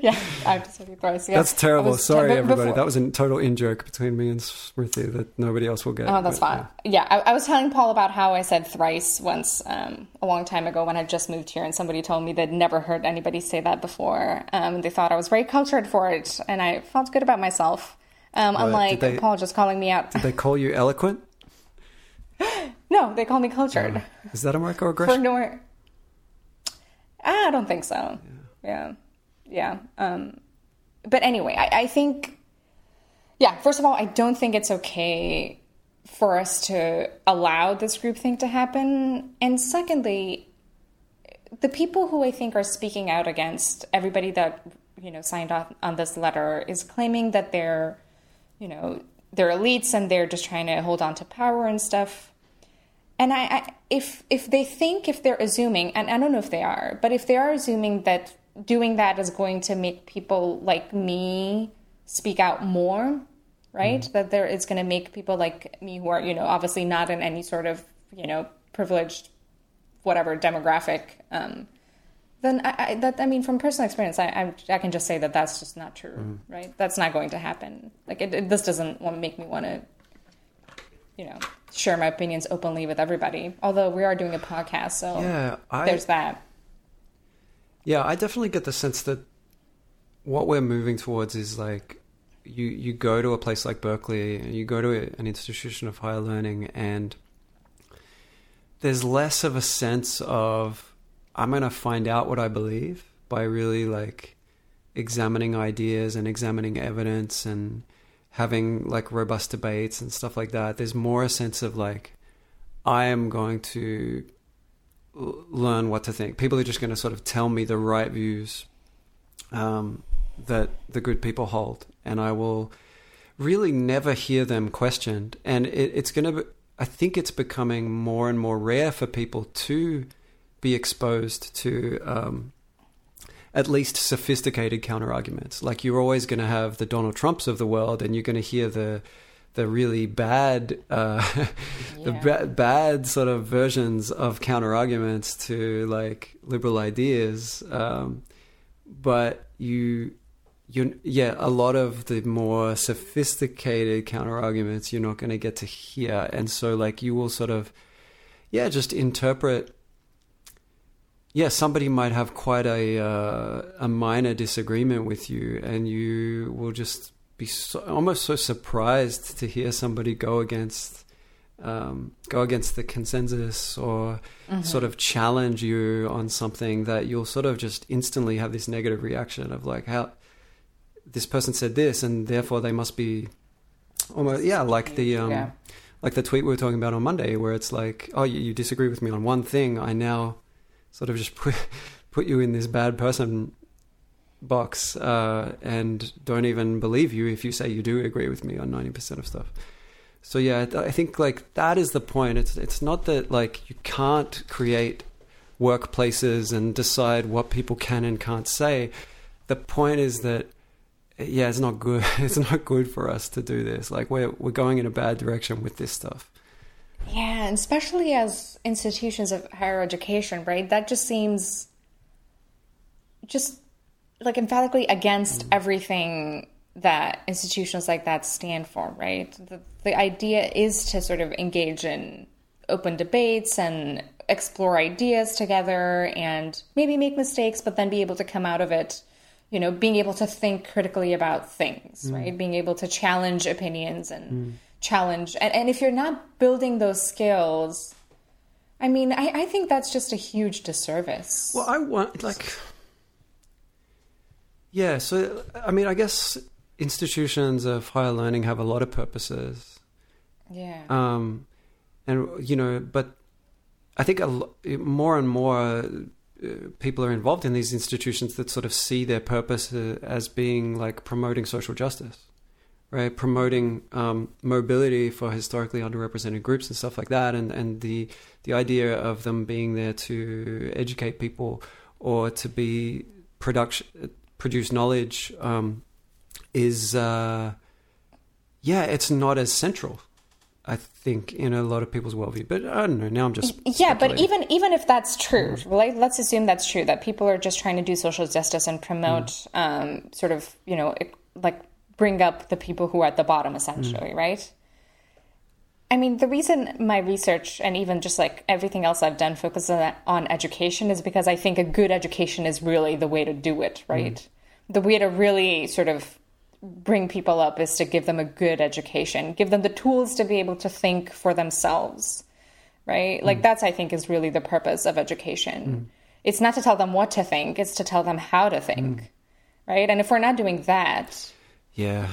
Yeah, I'm sorry, guys. Yeah. That's terrible. Sorry, t- everybody. Before. That was a total in-joke between me and Smriti that nobody else will get. Oh, that's but, fine. Yeah, yeah I, I was telling Paul about how I said thrice once um, a long time ago when I just moved here, and somebody told me they'd never heard anybody say that before. Um, they thought I was very cultured for it, and I felt good about myself. Um, well, unlike they, Paul just calling me out. Did they call you eloquent? No, they call me cultured. Oh. Is that a mark of aggression? For no, I don't think so. Yeah. yeah. Yeah. Um, but anyway, I, I think, yeah, first of all, I don't think it's okay for us to allow this groupthink to happen. And secondly, the people who I think are speaking out against everybody that, you know, signed on, on this letter is claiming that they're, you know, they're elites and they're just trying to hold on to power and stuff. And I, I if if they think, if they're assuming, and I don't know if they are, but if they are assuming that doing that is going to make people like me speak out more, right? Mm-hmm. That there is going to make people like me who are, you know, obviously not in any sort of, you know, privileged, whatever demographic. Um, then I, I, that, I mean, from personal experience, I, I, I can just say that that's just not true, mm-hmm. right? That's not going to happen. Like it, it, this doesn't want to make me want to, you know, share my opinions openly with everybody. Although we are doing a podcast, so yeah, I... there's that. Yeah, I definitely get the sense that what we're moving towards is like you, you go to a place like Berkeley, you go to an institution of higher learning, and there's less of a sense of I'm going to find out what I believe by really like examining ideas and examining evidence and having like robust debates and stuff like that. There's more a sense of like I am going to learn what to think. People are just going to sort of tell me the right views um, that the good people hold, and I will really never hear them questioned. And it, it's going to be, I think it's becoming more and more rare for people to be exposed to um, at least sophisticated counterarguments. Like you're always going to have the Donald Trumps of the world, and you're going to hear the the really bad, uh, yeah. the ba- bad sort of versions of counter arguments to like liberal ideas. Um, but you, you, yeah, a lot of the more sophisticated counter arguments you're not going to get to hear. And so like you will sort of, yeah, just interpret. Yeah, somebody might have quite a, uh, a minor disagreement with you, and you will just be so, almost so surprised to hear somebody go against um, go against the consensus or mm-hmm. sort of challenge you on something that you'll sort of just instantly have this negative reaction of like, how this person said this and therefore they must be almost yeah like the um, yeah. like the tweet we were talking about on Monday where it's like, oh, you, you disagree with me on one thing, I now sort of just put put you in this bad person box uh, and don't even believe you if you say you do agree with me on ninety percent of stuff. So yeah, I think like that is the point. It's it's not that like you can't create workplaces and decide what people can and can't say. The point is that yeah, it's not good. It's not good for us to do this. Like we're we're going in a bad direction with this stuff. Yeah, and especially as institutions of higher education, right? That just seems just like emphatically against mm-hmm. everything that institutions like that stand for, right? The, the idea is to sort of engage in open debates and explore ideas together and maybe make mistakes, but then be able to come out of it, you know, being able to think critically about things, mm-hmm. right? Being able to challenge opinions and mm-hmm. challenge. And, and if you're not building those skills, I mean, I, I think that's just a huge disservice. Well, I want like... Yeah, so, I mean, I guess institutions of higher learning have a lot of purposes. Yeah. Um, and, you know, but I think a lo- more and more uh, people are involved in these institutions that sort of see their purpose uh, as being like promoting social justice, right? Promoting um, mobility for historically underrepresented groups and stuff like that. And, and the, the idea of them being there to educate people or to be production... produce knowledge um, is, uh, yeah, it's not as central I think, in a lot of people's worldview. But I don't know, now I'm just... Yeah, but even even if that's true, mm. like, let's assume that's true, that people are just trying to do social justice and promote mm. um, sort of, you know, like bring up the people who are at the bottom, essentially, mm. right? I mean, the reason my research and even just like everything else I've done focuses on, on education is because I think a good education is really the way to do it, right? Mm. The way to really sort of bring people up is to give them a good education, give them the tools to be able to think for themselves, right? Like mm. that's, I think, is really the purpose of education. Mm. It's not to tell them what to think, it's to tell them how to think, mm. right? And if we're not doing that, yeah,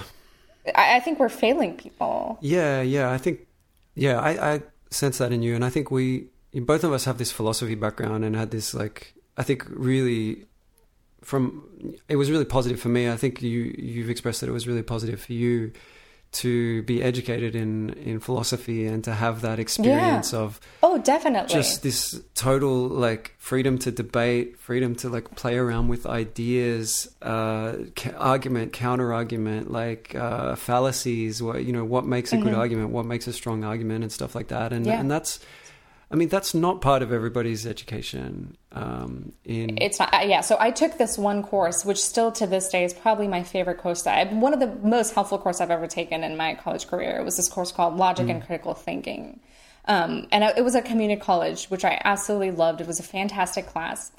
I, I think we're failing people. Yeah, yeah, I think, yeah, I, I sense that in you. And I think we, both of us have this philosophy background and had this, like, I think really... From it was really positive for me. I think you you've expressed that it was really positive for you to be educated in, in philosophy and to have that experience yeah. of oh, definitely just this total like freedom to debate, freedom to like play around with ideas, uh, ca- argument, counter argument, like uh, fallacies. What you know, what makes a mm-hmm. good argument, what makes a strong argument, and stuff like that. And yeah. and that's. I mean, that's not part of everybody's education. Um, in It's not. Yeah. So I took this one course, which still to this day is probably my favorite course. That I, one of the most helpful courses I've ever taken in my college career. It was this course called Logic mm. and Critical Thinking. Um, and it was a community college, which I absolutely loved. It was a fantastic class.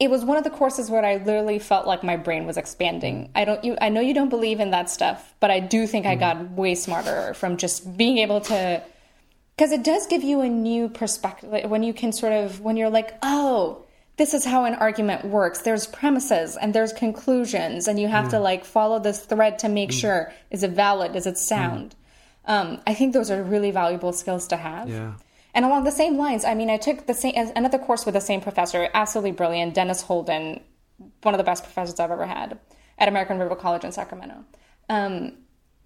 It was one of the courses where I literally felt like my brain was expanding. I don't, you, I know you don't believe in that stuff, but I do think mm. I got way smarter from just being able to... Because it does give you a new perspective like when you can sort of, when you're like, oh, this is how an argument works. There's premises and there's conclusions and you have mm. to like follow this thread to make mm. sure, is it valid? Is it sound? Mm. Um, I think those are really valuable skills to have. Yeah. And along the same lines, I mean, I took the same another course with the same professor, absolutely brilliant, Dennis Holden, one of the best professors I've ever had at American River College in Sacramento. Um,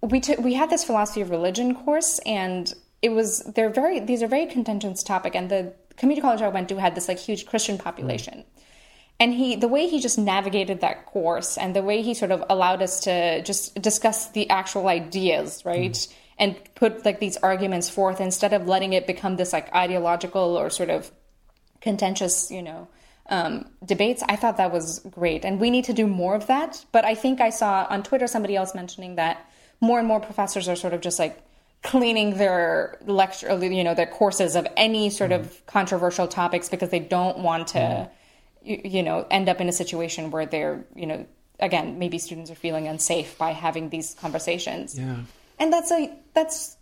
we took, we had this philosophy of religion course and It was, they're very, these are very contentious topic. And the community college I went to had this like huge Christian population. Mm. And he, the way he just navigated that course and the way he sort of allowed us to just discuss the actual ideas, right? Mm. And put like these arguments forth instead of letting it become this like ideological or sort of contentious, you know, um, debates. I thought that was great. And we need to do more of that. But I think I saw on Twitter, somebody else mentioning that more and more professors are sort of just like, cleaning their lecture, you know, their courses of any sort mm. of controversial topics because they don't want to, mm. you, you know, end up in a situation where they're, you know, again, maybe students are feeling unsafe by having these conversations. Yeah, and that's a that's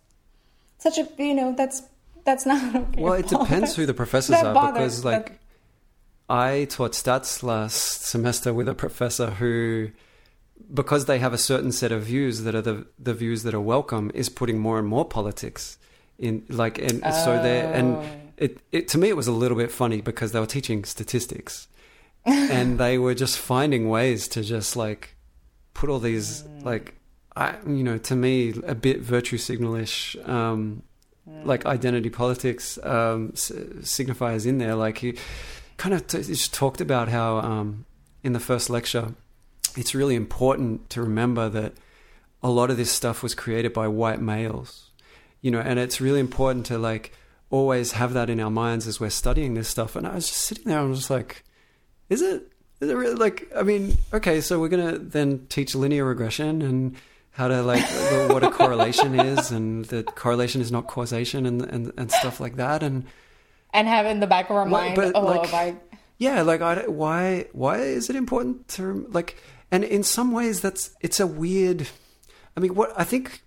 such a you know that's that's not okay. Well, it depends that's, who the professors are bothers, because like that... I taught stats last semester with a professor who. Because they have a certain set of views that are the the views that are welcome, is putting more and more politics in. Like and oh. so there and it, it to me it was a little bit funny because they were teaching statistics, and they were just finding ways to just like put all these mm. like I you know to me a bit virtue signal-ish um, mm. like identity politics um, signifiers in there. Like he kind of t- just talked about how um, in the first lecture. It's really important to remember that a lot of this stuff was created by white males, you know, and it's really important to like always have that in our minds as we're studying this stuff. And I was just sitting there and I was like, is it, is it really like, I mean, okay, so we're going to then teach linear regression and how to like, what a correlation is and that correlation is not causation and, and, and stuff like that. And, and have in the back of our well, mind, oh, like, I... yeah, like I, why, why is it important to like, and in some ways, that's it's a weird. I mean, what I think,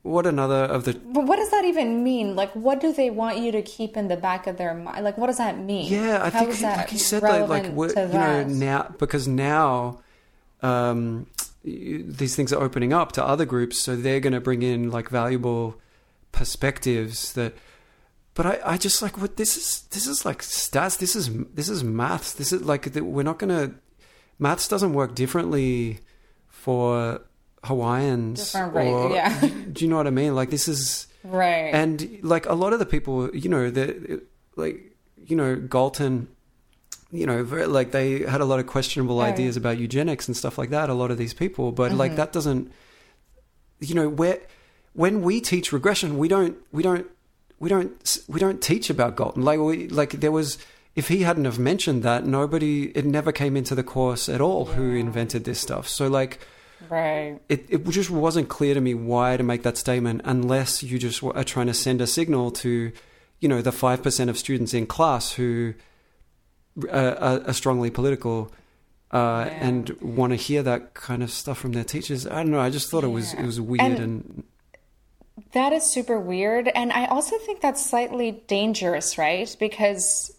what another of the. But what does that even mean? Like, what do they want you to keep in the back of their mind? Like, what does that mean? Yeah, I How think is that like you said, like, like what, you know, now because now, um, these things are opening up to other groups, so they're going to bring in like valuable perspectives that. But I, I just like what this is. This is like stats. This is this is maths. This is like we're not going to. Maths doesn't work differently for Hawaiians. Or, right, yeah. Do you know what I mean? Like this is... Right. And like a lot of the people, you know, like, you know, Galton, you know, like they had a lot of questionable right. ideas about eugenics and stuff like that, a lot of these people. But mm-hmm. like that doesn't, you know, where when we teach regression, we don't we don't we don't we don't teach about Galton. Like we, like there was, if he hadn't have mentioned that, nobody, it never came into the course at all yeah. who invented this stuff. So like, right. It it just wasn't clear to me why to make that statement unless you just are trying to send a signal to, you know, the five percent of students in class who are, are, are strongly political uh, yeah. and want to hear that kind of stuff from their teachers. I don't know. I just thought yeah. it was it was weird and. and- That is super weird. And I also think that's slightly dangerous, right? Because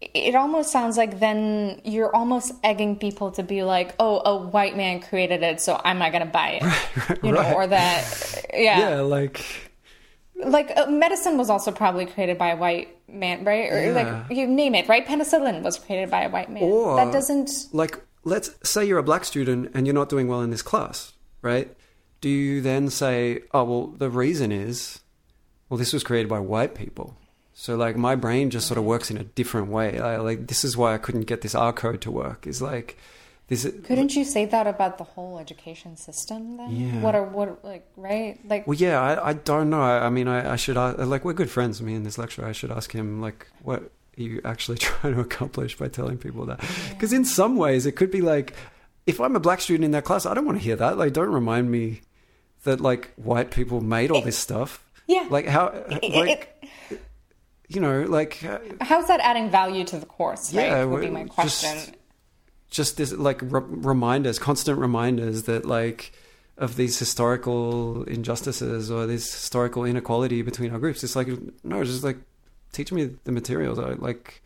it almost sounds like then you're almost egging people to be like, oh, a white man created it, so I'm not going to buy it. Right, right, you know, right. Or that, yeah. Yeah, like... Like, uh, medicine was also probably created by a white man, right? Or, yeah. like, you name it, right? Penicillin was created by a white man. Or, that doesn't... Like, let's say you're a black student and you're not doing well in this class, right? Do you then say, oh, well, the reason is, well, this was created by white people. So, like, my brain just sort of works in a different way. I, like, this is why I couldn't get this R code to work. Is like, this. Couldn't you say that about the whole education system then? Yeah. What are, what, like, right? Like. Well, yeah, I, I don't know. I, I mean, I, I should, ask, like, we're good friends, me and this lecturer. I should ask him, like, what are you actually trying to accomplish by telling people that? Because yeah. in some ways, it could be like, if I'm a black student in that class, I don't want to hear that. Like, don't remind me that like white people made all it, this stuff. Yeah. Like how, it, like, it, you know, like. How's that adding value to the course? Yeah. Right? Would be my question. Just, just this like re- reminders, constant reminders that like of these historical injustices or this historical inequality between our groups. It's like, no, just like teach me the materials. I like.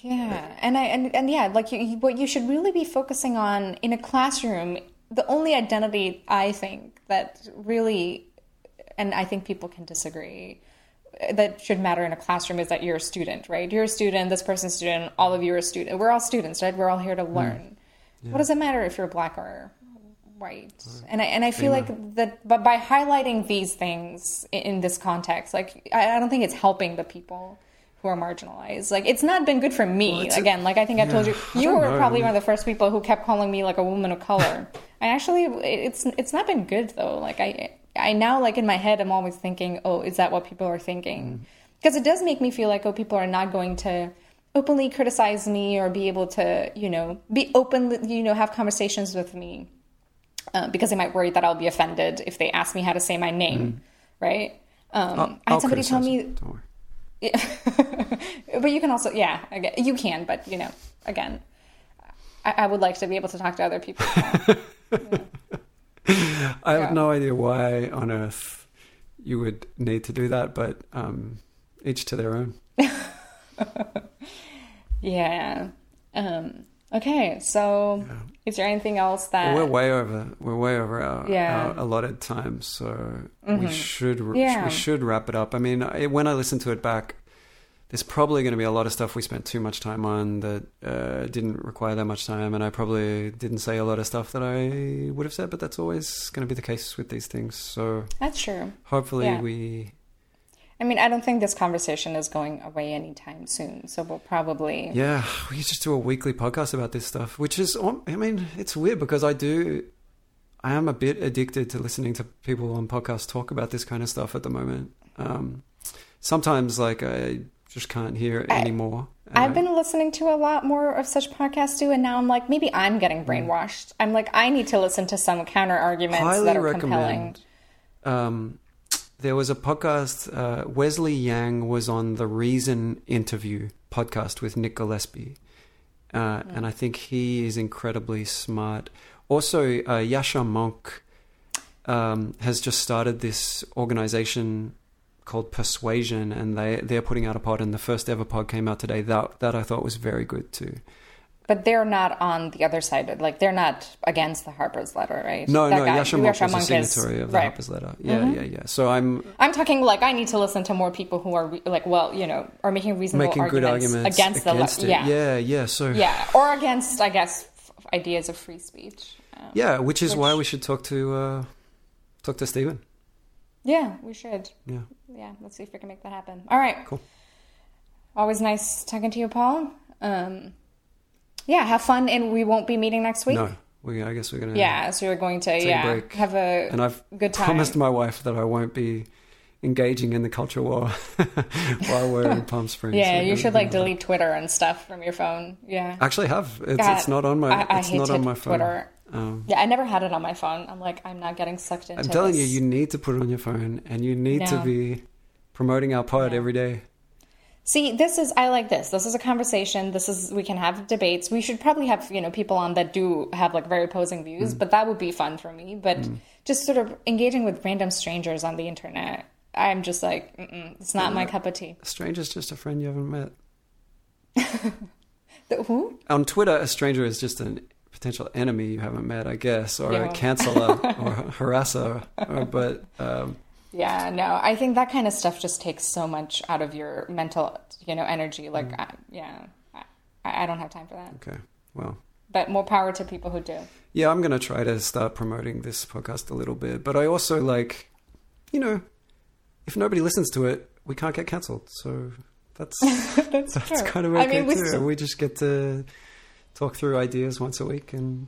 Yeah. And I, and, and yeah, like you, what you should really be focusing on in a classroom, the only identity I think that really, and I think people can disagree, that should matter in a classroom is that you're a student, right? You're a student, this person's a student, all of you are a student. We're all students, right? We're all here to learn. Yeah. What does it matter if you're black or white? Right. And I, and I feel yeah. like that, but by highlighting these things in this context, like, I, I don't think it's helping the people who are marginalized. Like, it's not been good for me. Well, again, a, like I think I yeah, told you, you were know. probably one of the first people who kept calling me like a woman of color. I actually, it's it's not been good though. Like I, I now like in my head, I'm always thinking, oh, is that what people are thinking? Because mm. it does make me feel like, oh, people are not going to openly criticize me or be able to, you know, be open, you know, have conversations with me uh, because they might worry that I'll be offended if they ask me how to say my name, mm. right? Um, I'll, I had somebody tell me. Don't worry. But you can also, yeah, you can, but, you know, again, I, I would like to be able to talk to other people. yeah. I have yeah. no idea why on earth you would need to do that, but um, each to their own. yeah. Um, okay, so yeah. is there anything else that... Well, we're way over, we're way over our, yeah. our allotted time, so mm-hmm. we should yeah. we should wrap it up. I mean, it, when I listen to it back, there's probably going to be a lot of stuff we spent too much time on that uh, didn't require that much time, and I probably didn't say a lot of stuff that I would have said, but that's always going to be the case with these things, so... That's true. Hopefully yeah. we... I mean, I don't think this conversation is going away anytime soon, so we'll probably... Yeah, we just do a weekly podcast about this stuff, which is, I mean, it's weird because I do, I am a bit addicted to listening to people on podcasts talk about this kind of stuff at the moment. Um, sometimes, like, I just can't hear it anymore. I, I've been listening to a lot more of such podcasts too, and now I'm like, maybe I'm getting brainwashed. I'm like, I need to listen to some counter-arguments that are compelling. Um There was a podcast, uh, Wesley Yang was on the Reason interview podcast with Nick Gillespie. Uh, mm. And I think he is incredibly smart. Also, uh, Yascha Mounk um, has just started this organization called Persuasion, and they, they're putting out a pod, and the first ever pod came out today. That, that I thought was very good too. But they're not on the other side. Like, they're not against the Harper's letter, right? No, that no, guy, Yascha Mounk is a signatory is, of the right. Harper's letter. Yeah, mm-hmm. yeah, yeah. So I'm... I'm talking, like, I need to listen to more people who are, like, well, you know, are making reasonable making arguments, good arguments against, against the... Le- yeah. yeah, yeah, so... Yeah, or against, I guess, f- ideas of free speech. Um, yeah, which is which... why we should talk to, uh, talk to Stephen. Yeah, we should. Yeah. Yeah, let's see if we can make that happen. All right. Cool. Always nice talking to you, Paul. Um... Yeah, have fun, and we won't be meeting next week. No, we I guess we're gonna yeah. So we're going to yeah a break. have a and I've good time. Promised my wife that I won't be engaging in the culture war while we're in Palm Springs. Yeah, you should like delete Twitter and stuff from your phone. Yeah, I actually have. It's God, it's not on my. I, I it's not on my phone. Twitter. Um, yeah, I never had it on my phone. I'm like, I'm not getting sucked into. I'm telling this. you, you need to put it on your phone, and you need no. to be promoting our pod no. every day. See, this is, I like this. This is a conversation. This is, we can have debates. We should probably have, you know, people on that do have like very opposing views, mm. but that would be fun for me. But mm. just sort of engaging with random strangers on the internet, I'm just like, mm-mm, it's not yeah. my cup of tea. A stranger's just a friend you haven't met. The, who? On Twitter, a stranger is just a potential enemy you haven't met, I guess, or yeah. a canceler or a harasser, or, but... Um, yeah, no, I think that kind of stuff just takes so much out of your mental, you know, energy. Like, mm. I, yeah, I, I don't have time for that. Okay, well. But more power to people who do. Yeah, I'm going to try to start promoting this podcast a little bit. But I also like, you know, if nobody listens to it, we can't get cancelled. So that's that's, that's true. kind of okay I mean, we too. Still... We just get to talk through ideas once a week and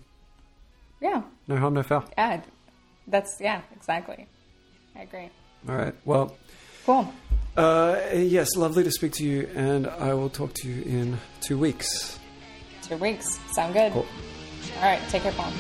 yeah, no harm, no foul. Yeah, that's, yeah, exactly. I agree. All right. Well, cool. Uh, yes, lovely to speak to you, and I will talk to you in two weeks. Two weeks. Sound good. Cool. All right. Take care, Paul.